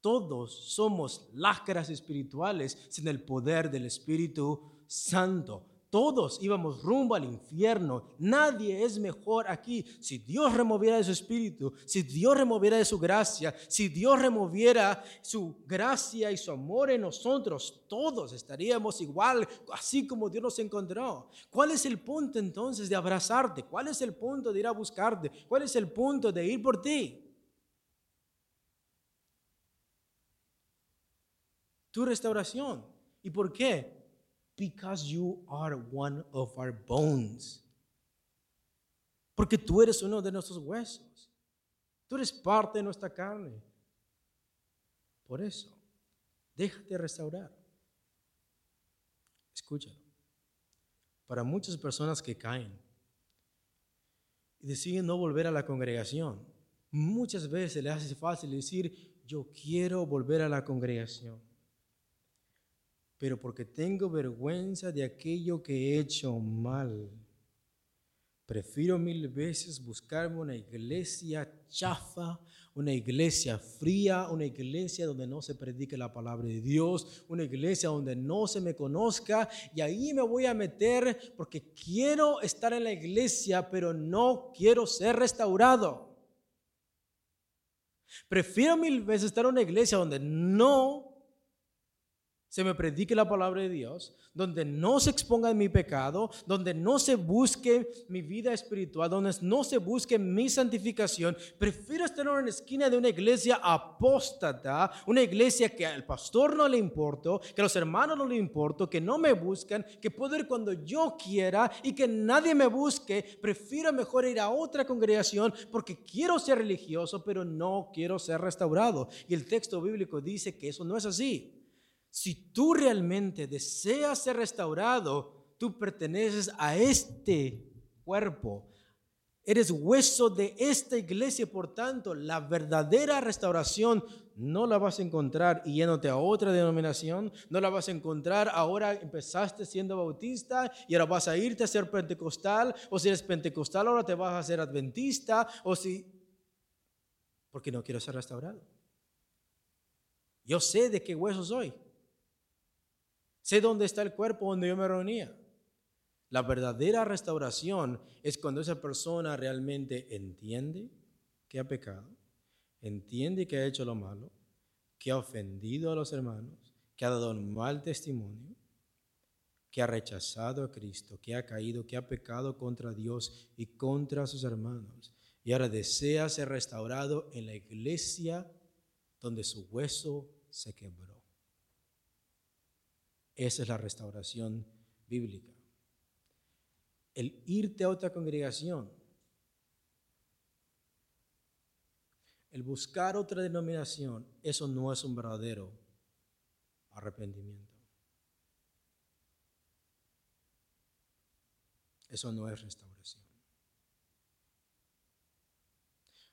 Todos somos lacras espirituales sin el poder del Espíritu Santo. Todos íbamos rumbo al infierno. Nadie es mejor aquí. Si Dios removiera de su espíritu, si Dios removiera de su gracia, si Dios removiera su gracia y su amor en nosotros, todos estaríamos igual, así como Dios nos encontró. ¿Cuál es el punto entonces de abrazarte? ¿Cuál es el punto de ir a buscarte? ¿Cuál es el punto de ir por ti? Tu restauración. ¿Y por qué? Because you are one of our bones. Porque tú eres uno de nuestros huesos. Tú eres parte de nuestra carne. Por eso, déjate restaurar. Escúchalo. Para muchas personas que caen y deciden no volver a la congregación, muchas veces les hace fácil decir, yo quiero volver a la congregación, pero porque tengo vergüenza de aquello que he hecho mal, prefiero mil veces buscarme una iglesia chafa, una iglesia fría, una iglesia donde no se predique la palabra de Dios, una iglesia donde no se me conozca, y ahí me voy a meter porque quiero estar en la iglesia, pero no quiero ser restaurado. Prefiero 1000 veces estar en una iglesia donde no se me predique la palabra de Dios, donde no se exponga mi pecado, donde no se busque mi vida espiritual, donde no se busque mi santificación. Prefiero estar en la esquina de una iglesia apóstata, una iglesia que al pastor no le importo, que a los hermanos no le importo, que no me buscan, que puedo ir cuando yo quiera y que nadie me busque. Prefiero mejor ir a otra congregación porque quiero ser religioso, pero no quiero ser restaurado. Y el texto bíblico dice que eso no es así. Si tú realmente deseas ser restaurado, tú perteneces a este cuerpo. Eres hueso de esta iglesia, por tanto, la verdadera restauración no la vas a encontrar yéndote a otra denominación, no la vas a encontrar ahora empezaste siendo bautista y ahora vas a irte a ser pentecostal, o si eres pentecostal ahora te vas a ser adventista, porque no quiero ser restaurado. Yo sé de qué hueso soy. Sé dónde está el cuerpo donde yo me reunía. La verdadera restauración es cuando esa persona realmente entiende que ha pecado, entiende que ha hecho lo malo, que ha ofendido a los hermanos, que ha dado un mal testimonio, que ha rechazado a Cristo, que ha caído, que ha pecado contra Dios y contra sus hermanos. Y ahora desea ser restaurado en la iglesia donde su hueso se quebró. Esa es la restauración bíblica. El irte a otra congregación, el buscar otra denominación, eso no es un verdadero arrepentimiento. Eso no es restauración.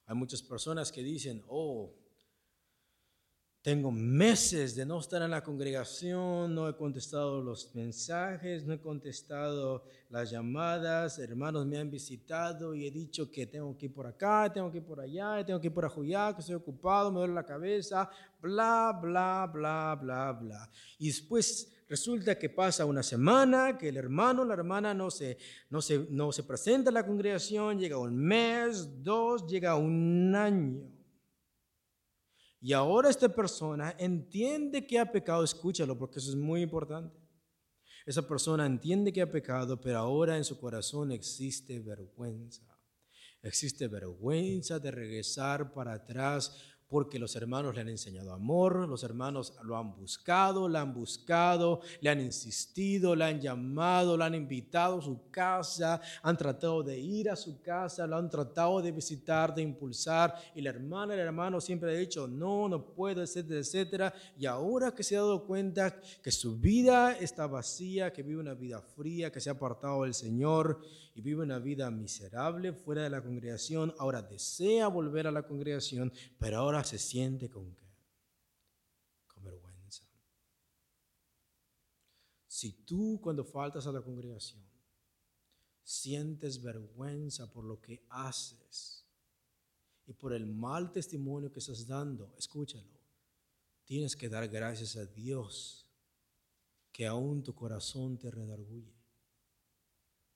Hay muchas personas que dicen, tengo meses de no estar en la congregación, no he contestado los mensajes, no he contestado las llamadas, hermanos me han visitado y he dicho que tengo que ir por acá, tengo que ir por allá, tengo que ir por Ajuyá, que estoy ocupado, me duele la cabeza, bla, bla, bla, bla, bla. Y después resulta que pasa una semana, que el hermano, la hermana no se presenta a la congregación, llega un mes, 2, llega un año. Y ahora esta persona entiende que ha pecado, escúchalo porque eso es muy importante. Esa persona entiende que ha pecado, pero ahora en su corazón existe vergüenza. Existe vergüenza de regresar para atrás porque los hermanos le han enseñado amor, los hermanos lo han buscado, la han buscado, le han insistido, la han llamado, la han invitado a su casa, han tratado de ir a su casa, lo han tratado de visitar, de impulsar, y la hermana, el hermano siempre ha dicho, no puedo, etcétera, etcétera, y ahora que se ha dado cuenta que su vida está vacía, que vive una vida fría, que se ha apartado del Señor, y vive una vida miserable fuera de la congregación, ahora desea volver a la congregación, pero ahora se siente con vergüenza. Si tú cuando faltas a la congregación sientes vergüenza por lo que haces y por el mal testimonio que estás dando, escúchalo, tienes que dar gracias a Dios que aún tu corazón te redarguye.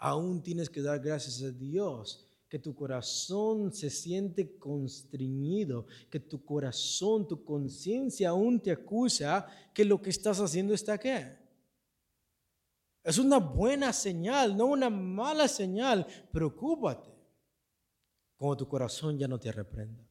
Aún tienes que dar gracias a Dios que tu corazón se siente constriñido, que tu corazón, tu conciencia aún te acusa que lo que estás haciendo está ¿qué? Es una buena señal, no una mala señal. Preocúpate cuando tu corazón ya no te reprenda.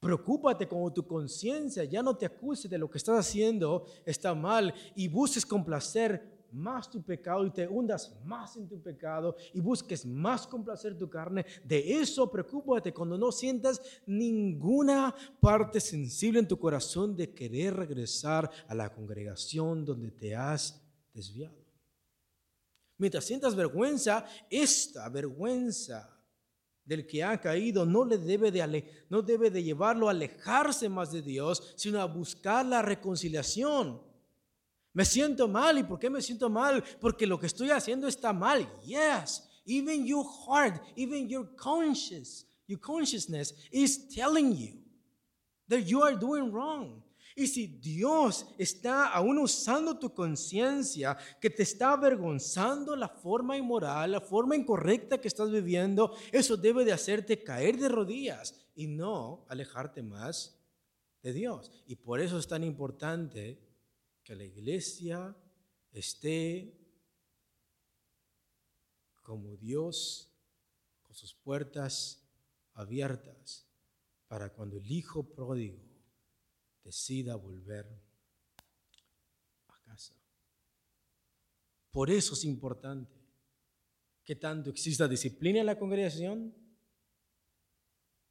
Preocúpate cuando tu conciencia ya no te acuse de lo que estás haciendo está mal y busques complacer más tu pecado y te hundas más en tu pecado y busques más complacer tu carne. De eso preocúpate cuando no sientas ninguna parte sensible en tu corazón de querer regresar a la congregación donde te has desviado. Mientras sientas vergüenza, esta vergüenza del que ha caído no debe de llevarlo a alejarse más de Dios, sino a buscar la reconciliación. Me siento mal. ¿Y por qué me siento mal? Porque lo que estoy haciendo está mal. Yes, even your heart, even your consciousness is telling you that you are doing wrong. Y si Dios está aún usando tu conciencia que te está avergonzando la forma inmoral, la forma incorrecta que estás viviendo, eso debe de hacerte caer de rodillas y no alejarte más de Dios. Y por eso es tan importante que la iglesia esté como Dios, con sus puertas abiertas, para cuando el hijo pródigo decida volver a casa. Por eso es importante que tanto exista disciplina en la congregación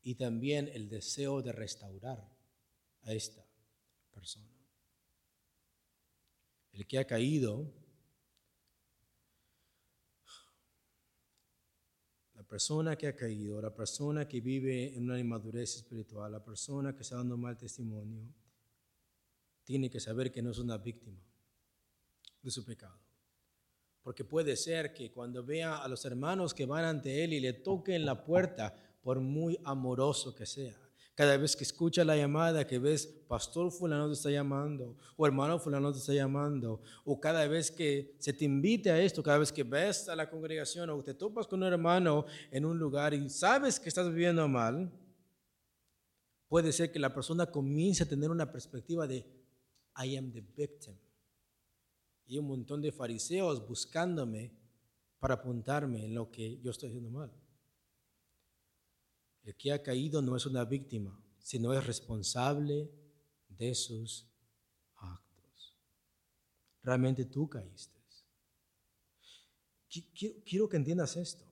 y también el deseo de restaurar a esta persona. El que ha caído, la persona que ha caído, la persona que vive en una inmadurez espiritual, la persona que está dando mal testimonio, tiene que saber que no es una víctima de su pecado. Porque puede ser que cuando vea a los hermanos que van ante él y le toquen la puerta, por muy amoroso que sea, cada vez que escucha la llamada, que ves, pastor fulano te está llamando, o hermano fulano te está llamando, o cada vez que se te invite a esto, cada vez que ves a la congregación o te topas con un hermano en un lugar y sabes que estás viviendo mal, puede ser que la persona comience a tener una perspectiva de I am the victim. Y un montón de fariseos buscándome para apuntarme en lo que yo estoy haciendo mal. El que ha caído no es una víctima, sino es responsable de sus actos. Realmente tú caíste. Quiero que entiendas esto.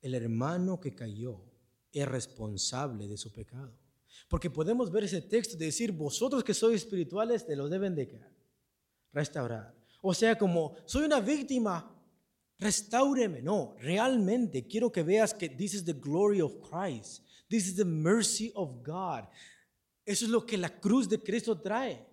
El hermano que cayó es responsable de su pecado. Porque podemos ver ese texto de decir, vosotros que sois espirituales, te los deben de caer. Restaurar. O sea, como soy una víctima, restáureme. No, realmente quiero que veas que this is the glory of Christ. This is the mercy of God. Eso es lo que la cruz de Cristo trae.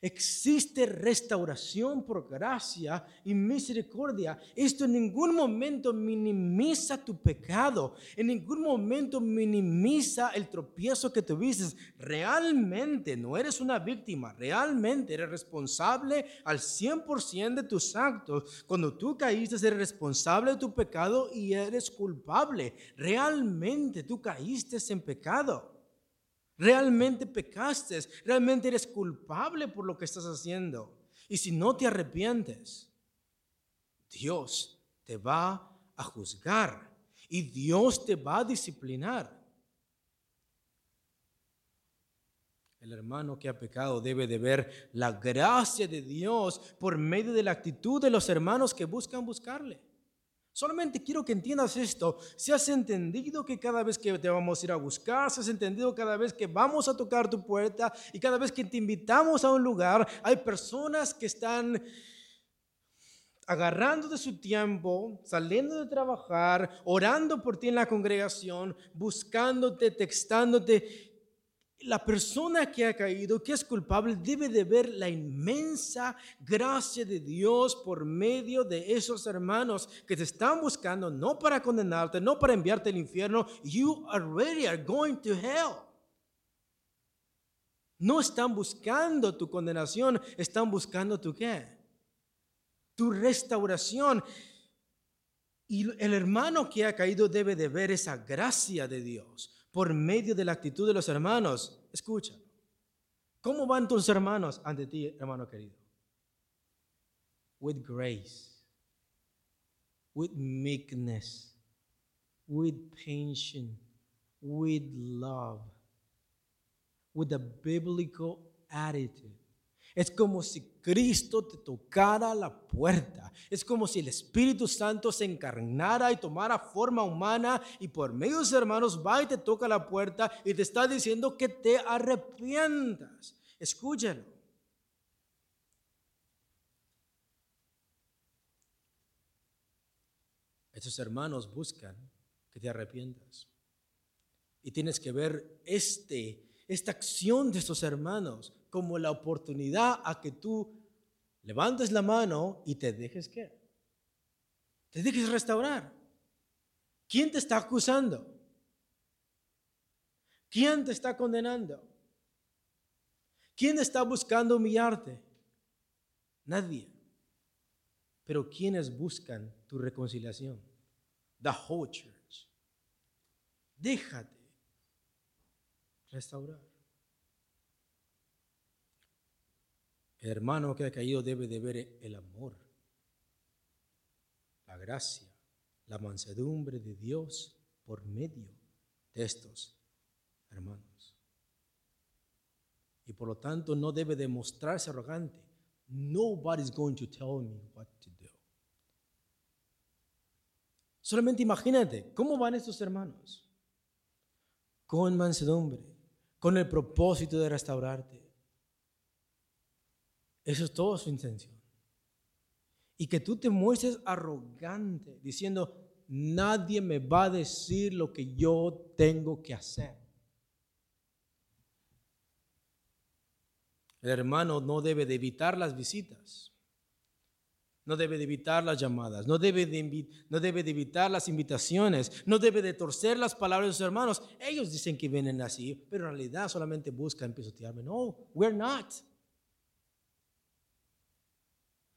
Existe restauración por gracia y misericordia. Esto en ningún momento minimiza tu pecado. En ningún momento minimiza el tropiezo que tuviste. Realmente no eres una víctima. Realmente eres responsable al 100% de tus actos. Cuando tú caíste, eres responsable de tu pecado y eres culpable. Realmente tú caíste en pecado. Realmente pecaste, realmente eres culpable por lo que estás haciendo. Y si no te arrepientes, Dios te va a juzgar y Dios te va a disciplinar. El hermano que ha pecado debe de ver la gracia de Dios por medio de la actitud de los hermanos que buscarle. Solamente quiero que entiendas esto. Si has entendido que cada vez que te vamos a ir a buscar, si has entendido cada vez que vamos a tocar tu puerta y cada vez que te invitamos a un lugar, hay personas que están agarrando de su tiempo, saliendo de trabajar, orando por ti en la congregación, buscándote, textándote. La persona que ha caído, que es culpable, debe de ver la inmensa gracia de Dios por medio de esos hermanos que te están buscando, no para condenarte, no para enviarte al infierno. You already are going to hell. No están buscando tu condenación, están buscando tu ¿qué? Tu restauración. Y el hermano que ha caído debe de ver esa gracia de Dios por medio de la actitud de los hermanos. Escucha, ¿cómo van tus hermanos ante ti, hermano querido? With grace, with meekness, with patience, with love, with a biblical attitude. Es como si Cristo te tocara la puerta. Es como si el Espíritu Santo se encarnara y tomara forma humana y por medio de los hermanos va y te toca la puerta y te está diciendo que te arrepientas. Escúchalo. Estos hermanos buscan que te arrepientas. Y tienes que ver esta acción de estos hermanos como la oportunidad a que tú levantes la mano y te dejes ¿qué? Te dejes restaurar. ¿Quién te está acusando? ¿Quién te está condenando? ¿Quién está buscando humillarte? Nadie. Pero ¿quiénes buscan tu reconciliación? The whole church. déjate restaurar. El hermano que ha caído debe de ver el amor, la gracia, la mansedumbre de Dios por medio de estos hermanos. Y por lo tanto no debe de mostrarse arrogante. Nobody's going to tell me what to do. Solamente imagínate cómo van estos hermanos. Con mansedumbre, con el propósito de restaurarte. Eso es toda su intención. Y que tú te muestres arrogante, diciendo, nadie me va a decir lo que yo tengo que hacer. El hermano no debe de evitar las visitas, no debe de evitar las llamadas, no debe de evitar las invitaciones, no debe de torcer las palabras de sus hermanos. Ellos dicen que vienen así, pero en realidad solamente buscan pisotearme. No, we're not.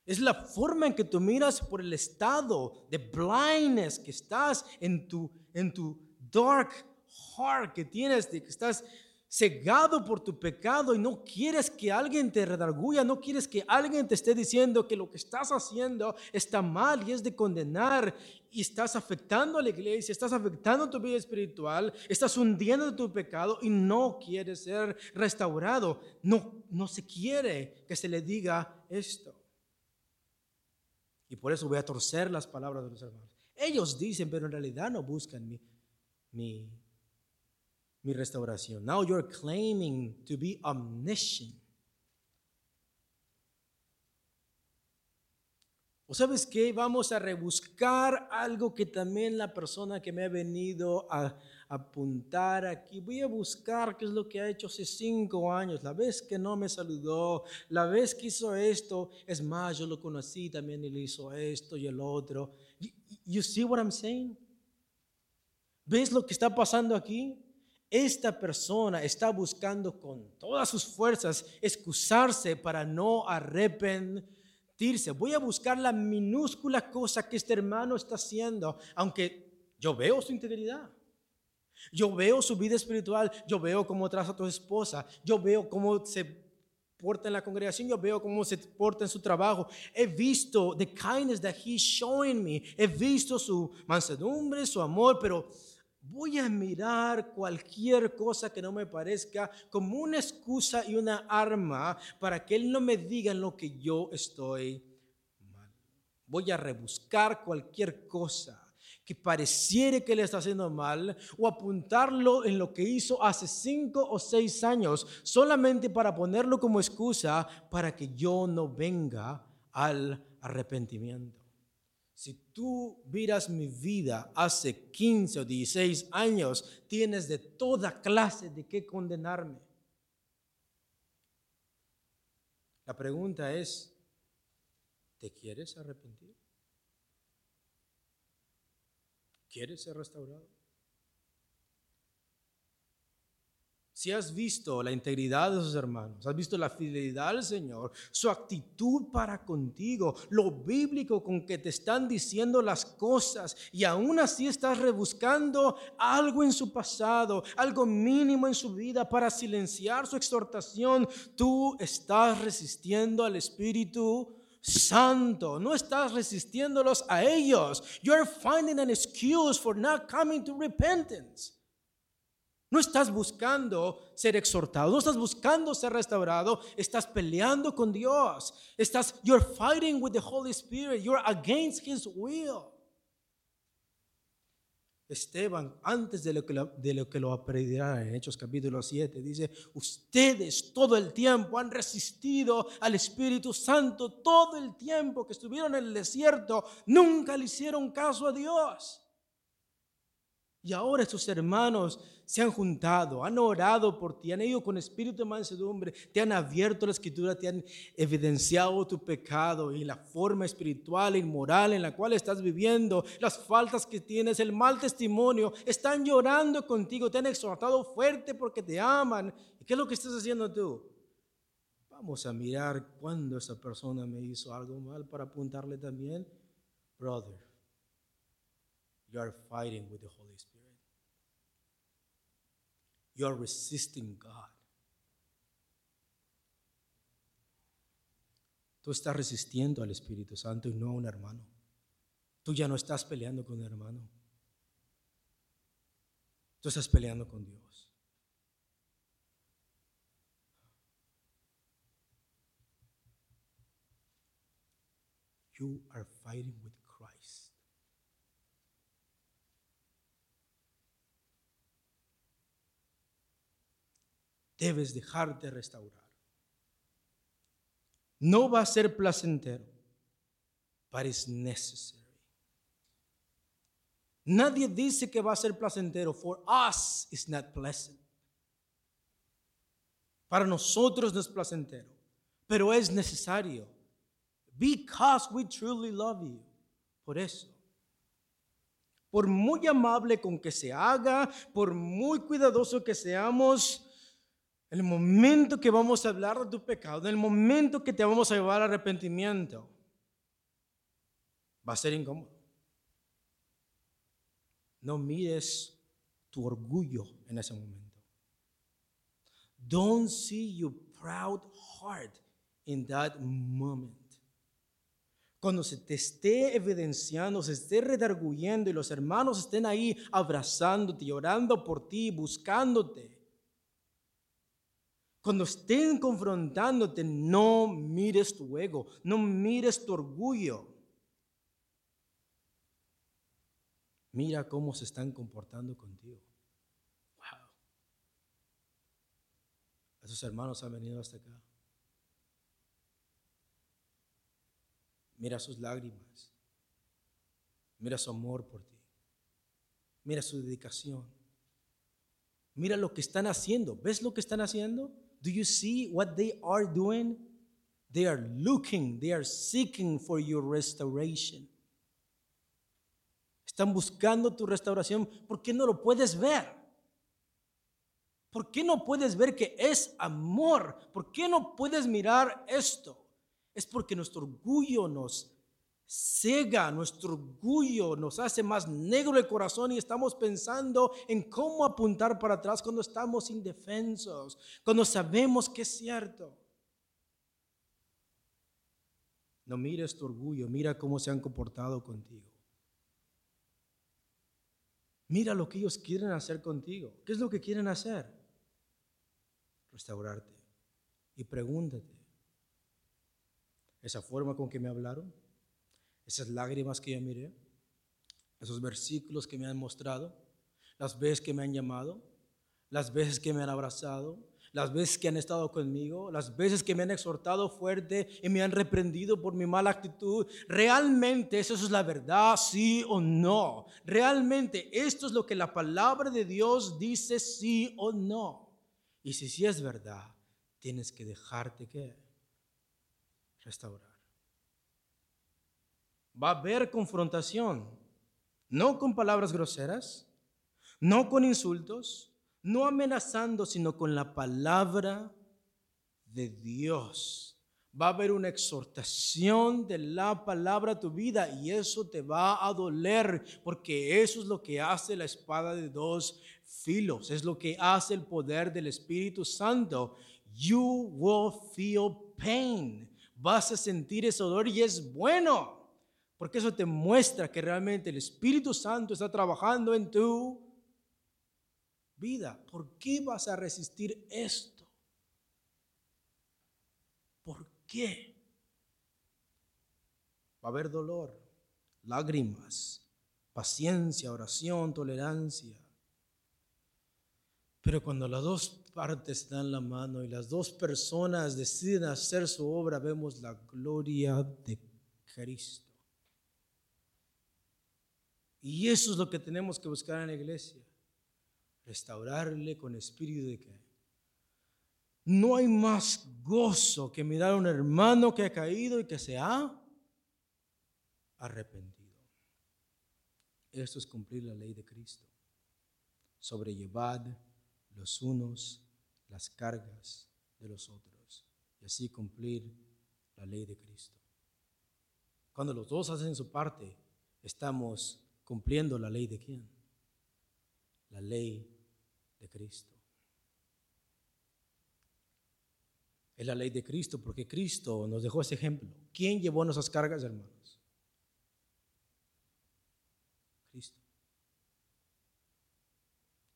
Es la forma en que tú miras por el estado de blindness que estás en tu dark heart que tienes, de que estás cegado por tu pecado y no quieres que alguien te redarguya, no quieres que alguien te esté diciendo que lo que estás haciendo está mal y es de condenar, y estás afectando a la iglesia, estás afectando tu vida espiritual, estás hundiendo tu pecado y no quieres ser restaurado. No se quiere que se le diga esto. Y por eso voy a torcer las palabras de los hermanos. Ellos dicen, pero en realidad no buscan mi restauración. Now you're claiming to be omniscient. ¿O sabes qué? Vamos a rebuscar algo que también la persona que me ha venido a apuntar aquí. Voy a buscar qué es lo que ha hecho hace 5 años. La vez que no me saludó, la vez que hizo esto. Es más, yo lo conocí también y le hizo esto y el otro. You see what I'm saying? ¿Ves lo que está pasando aquí? Esta persona está buscando con todas sus fuerzas excusarse para no arrepentirse. Voy a buscar la minúscula cosa que este hermano está haciendo, aunque yo veo su integridad. Yo veo su vida espiritual, yo veo cómo trata a tu esposa, yo veo cómo se porta en la congregación, yo veo cómo se porta en su trabajo. He visto the kindness that he's showing me, he visto su mansedumbre, su amor, pero voy a mirar cualquier cosa que no me parezca como una excusa y una arma para que él no me diga en lo que yo estoy mal. Voy a rebuscar cualquier cosa que pareciere que le está haciendo mal o apuntarlo en lo que hizo hace 5 o 6 años solamente para ponerlo como excusa para que yo no venga al arrepentimiento. Si tú miras mi vida hace 15 o 16 años, tienes de toda clase de qué condenarme. La pregunta es, ¿te quieres arrepentir? ¿Quieres ser restaurado? Si has visto la integridad de sus hermanos, has visto la fidelidad al Señor, su actitud para contigo, lo bíblico con que te están diciendo las cosas y aún así estás rebuscando algo en su pasado, algo mínimo en su vida para silenciar su exhortación, tú estás resistiendo al Espíritu Santo. No estás resistiéndolos a ellos. You're finding an excuse for not coming to repentance. No estás buscando ser exhortado, no estás buscando ser restaurado, estás peleando con Dios. You're fighting with the Holy Spirit, you're against His will. Esteban, antes de lo que lo aprenderá en Hechos capítulo 7, dice, ustedes todo el tiempo han resistido al Espíritu Santo, todo el tiempo que estuvieron en el desierto, nunca le hicieron caso a Dios. Y ahora estos hermanos se han juntado, han orado por ti, han ido con espíritu de mansedumbre, te han abierto la escritura, te han evidenciado tu pecado y la forma espiritual e inmoral en la cual estás viviendo, las faltas que tienes, el mal testimonio, están llorando contigo, te han exhortado fuerte porque te aman. ¿Y qué es lo que estás haciendo tú? Vamos a mirar cuándo esa persona me hizo algo mal para apuntarle también. Brother, you are fighting with the Holy Spirit. you're resisting God. Tú estás resistiendo al Espíritu Santo y no a un hermano. Tú ya no estás peleando con un hermano. Tú estás peleando con Dios. You are fighting with Christ. Debes dejar de restaurar. No va a ser placentero, but it's necessary. Nadie dice que va a ser placentero. For us, it's not pleasant. Para nosotros no es placentero, pero es necesario. Because we truly love you. Por eso. Por muy amable con que se haga, por muy cuidadoso que seamos, en el momento que vamos a hablar de tu pecado, en el momento que te vamos a llevar al arrepentimiento, va a ser incómodo. No mires tu orgullo en ese momento. Don't see your proud heart in that moment. Cuando se te esté evidenciando, se esté redarguyendo y los hermanos estén ahí abrazándote, llorando por ti, buscándote. Cuando estén confrontándote, no mires tu ego, no mires tu orgullo. Mira cómo se están comportando contigo. Wow. Esos hermanos han venido hasta acá. Mira sus lágrimas. Mira su amor por ti. Mira su dedicación. Mira lo que están haciendo. ¿Ves lo que están haciendo? Do you see what they are doing? They are looking, they are seeking for your restoration. Están buscando tu restauración. ¿Por qué no lo puedes ver? ¿Por qué no puedes ver que es amor? ¿Por qué no puedes mirar esto? Es porque nuestro orgullo nos cega, nuestro orgullo nos hace más negro el corazón y estamos pensando en cómo apuntar para atrás cuando estamos indefensos, cuando sabemos que es cierto. No mires tu orgullo, mira cómo se han comportado contigo. Mira lo que ellos quieren hacer contigo. ¿Qué es lo que quieren hacer? Restaurarte. Y pregúntate, esa forma con que me hablaron, esas lágrimas que yo miré, esos versículos que me han mostrado, las veces que me han llamado, las veces que me han abrazado, las veces que han estado conmigo, las veces que me han exhortado fuerte y me han reprendido por mi mala actitud. ¿Realmente eso es la verdad, sí o no? ¿Realmente esto es lo que la palabra de Dios dice, sí o no? Y si sí es verdad, tienes que dejarte que restaurar. Va a haber confrontación, no con palabras groseras, no con insultos, no amenazando, sino con la palabra de Dios. Va a haber una exhortación de la palabra a tu vida y eso te va a doler, porque eso es lo que hace la espada de dos filos, es lo que hace el poder del Espíritu Santo. You will feel pain. Vas a sentir ese dolor y es bueno, porque eso te muestra que realmente el Espíritu Santo está trabajando en tu vida. ¿Por qué vas a resistir esto? ¿Por qué? Va a haber dolor, lágrimas, paciencia, oración, tolerancia. Pero cuando las dos partes dan la mano y las dos personas deciden hacer su obra, vemos la gloria de Cristo. Y eso es lo que tenemos que buscar en la iglesia. Restaurarle con espíritu de que no hay más gozo que mirar a un hermano que ha caído y que se ha arrepentido. Esto es cumplir la ley de Cristo. Sobrellevad los unos las cargas de los otros y así cumplir la ley de Cristo. Cuando los dos hacen su parte, estamos cumpliendo la ley de ¿quién? La ley de Cristo. Es la ley de Cristo, porque Cristo nos dejó ese ejemplo. ¿Quién llevó nuestras cargas, hermanos? Cristo.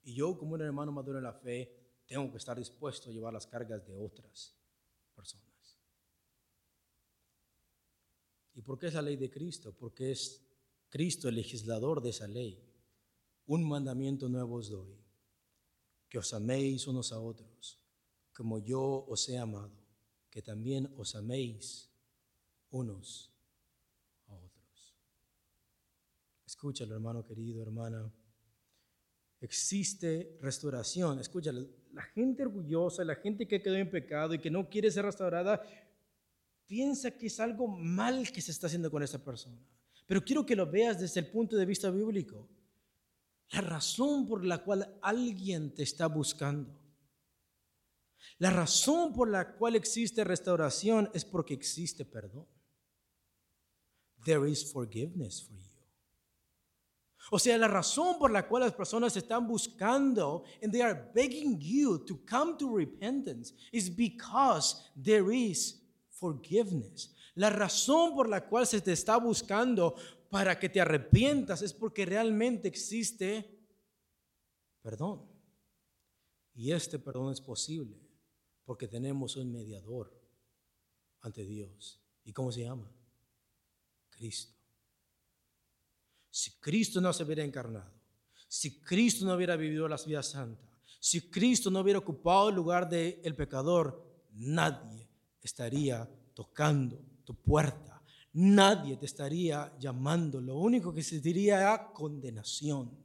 Y yo, como un hermano maduro en la fe, tengo que estar dispuesto a llevar las cargas de otras personas. ¿Y por qué es la ley de Cristo? Porque es Cristo el legislador de esa ley. Un mandamiento nuevo os doy, que os améis unos a otros, como yo os he amado, que también os améis unos a otros. Escúchalo, hermano querido, hermana. Existe restauración. Escúchalo, la gente orgullosa, la gente que quedó en pecado y que no quiere ser restaurada, piensa que es algo mal que se está haciendo con esa persona. Pero quiero que lo veas desde el punto de vista bíblico. La razón por la cual alguien te está buscando, la razón por la cual existe restauración es porque existe perdón. There is forgiveness for you. O sea, la razón por la cual las personas están buscando and they are begging you to come to repentance is because there is forgiveness. La razón por la cual se te está buscando para que te arrepientas es porque realmente existe perdón. Y este perdón es posible porque tenemos un mediador ante Dios. ¿Y cómo se llama? Cristo. Si Cristo no se hubiera encarnado, si Cristo no hubiera vivido la vida santa, si Cristo no hubiera ocupado el lugar del pecador, nadie estaría tocando tu puerta, nadie te estaría llamando. Lo único que se diría era condenación.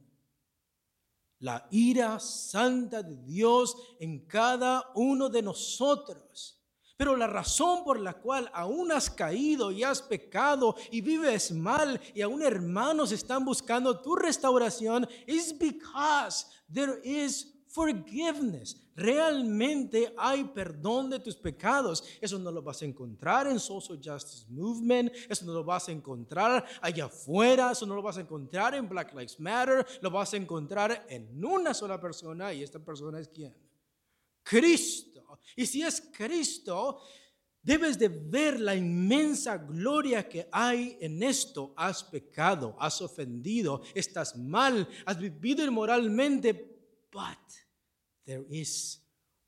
La ira santa de Dios en cada uno de nosotros. Pero la razón por la cual aún has caído y has pecado y vives mal y aún hermanos están buscando tu restauración is because there is forgiveness. Realmente hay perdón de tus pecados. Eso no lo vas a encontrar en Social Justice Movement. Eso no lo vas a encontrar allá afuera. Eso no lo vas a encontrar en Black Lives Matter. Lo vas a encontrar en una sola persona. ¿Y esta persona es quién? Cristo. Y si es Cristo, debes de ver la inmensa gloria que hay en esto. Has pecado, has ofendido, estás mal, has vivido inmoralmente, but there is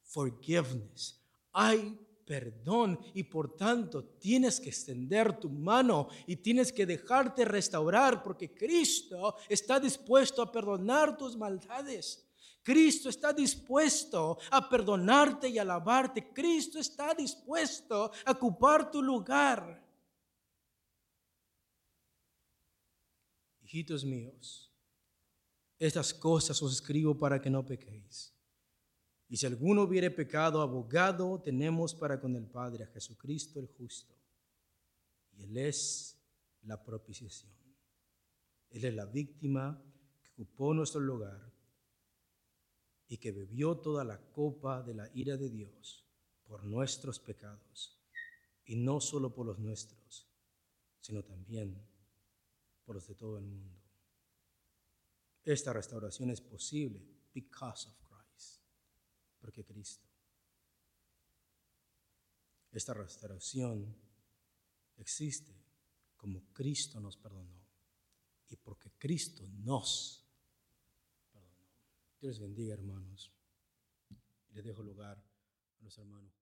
forgiveness. Hay perdón y por tanto tienes que extender tu mano y tienes que dejarte restaurar porque Cristo está dispuesto a perdonar tus maldades. Cristo está dispuesto a perdonarte y a alabarte. Cristo está dispuesto a ocupar tu lugar. Hijitos míos, estas cosas os escribo para que no pequéis. Y si alguno hubiere pecado, abogado tenemos para con el Padre, a Jesucristo el justo. Y Él es la propiciación. Él es la víctima que ocupó nuestro lugar y que bebió toda la copa de la ira de Dios por nuestros pecados, y no solo por los nuestros, sino también por los de todo el mundo. Esta restauración es posible because of Christ, porque Cristo. Esta restauración existe como Cristo nos perdonó y porque Cristo nos Dios les bendiga, hermanos. Les dejo lugar a los hermanos.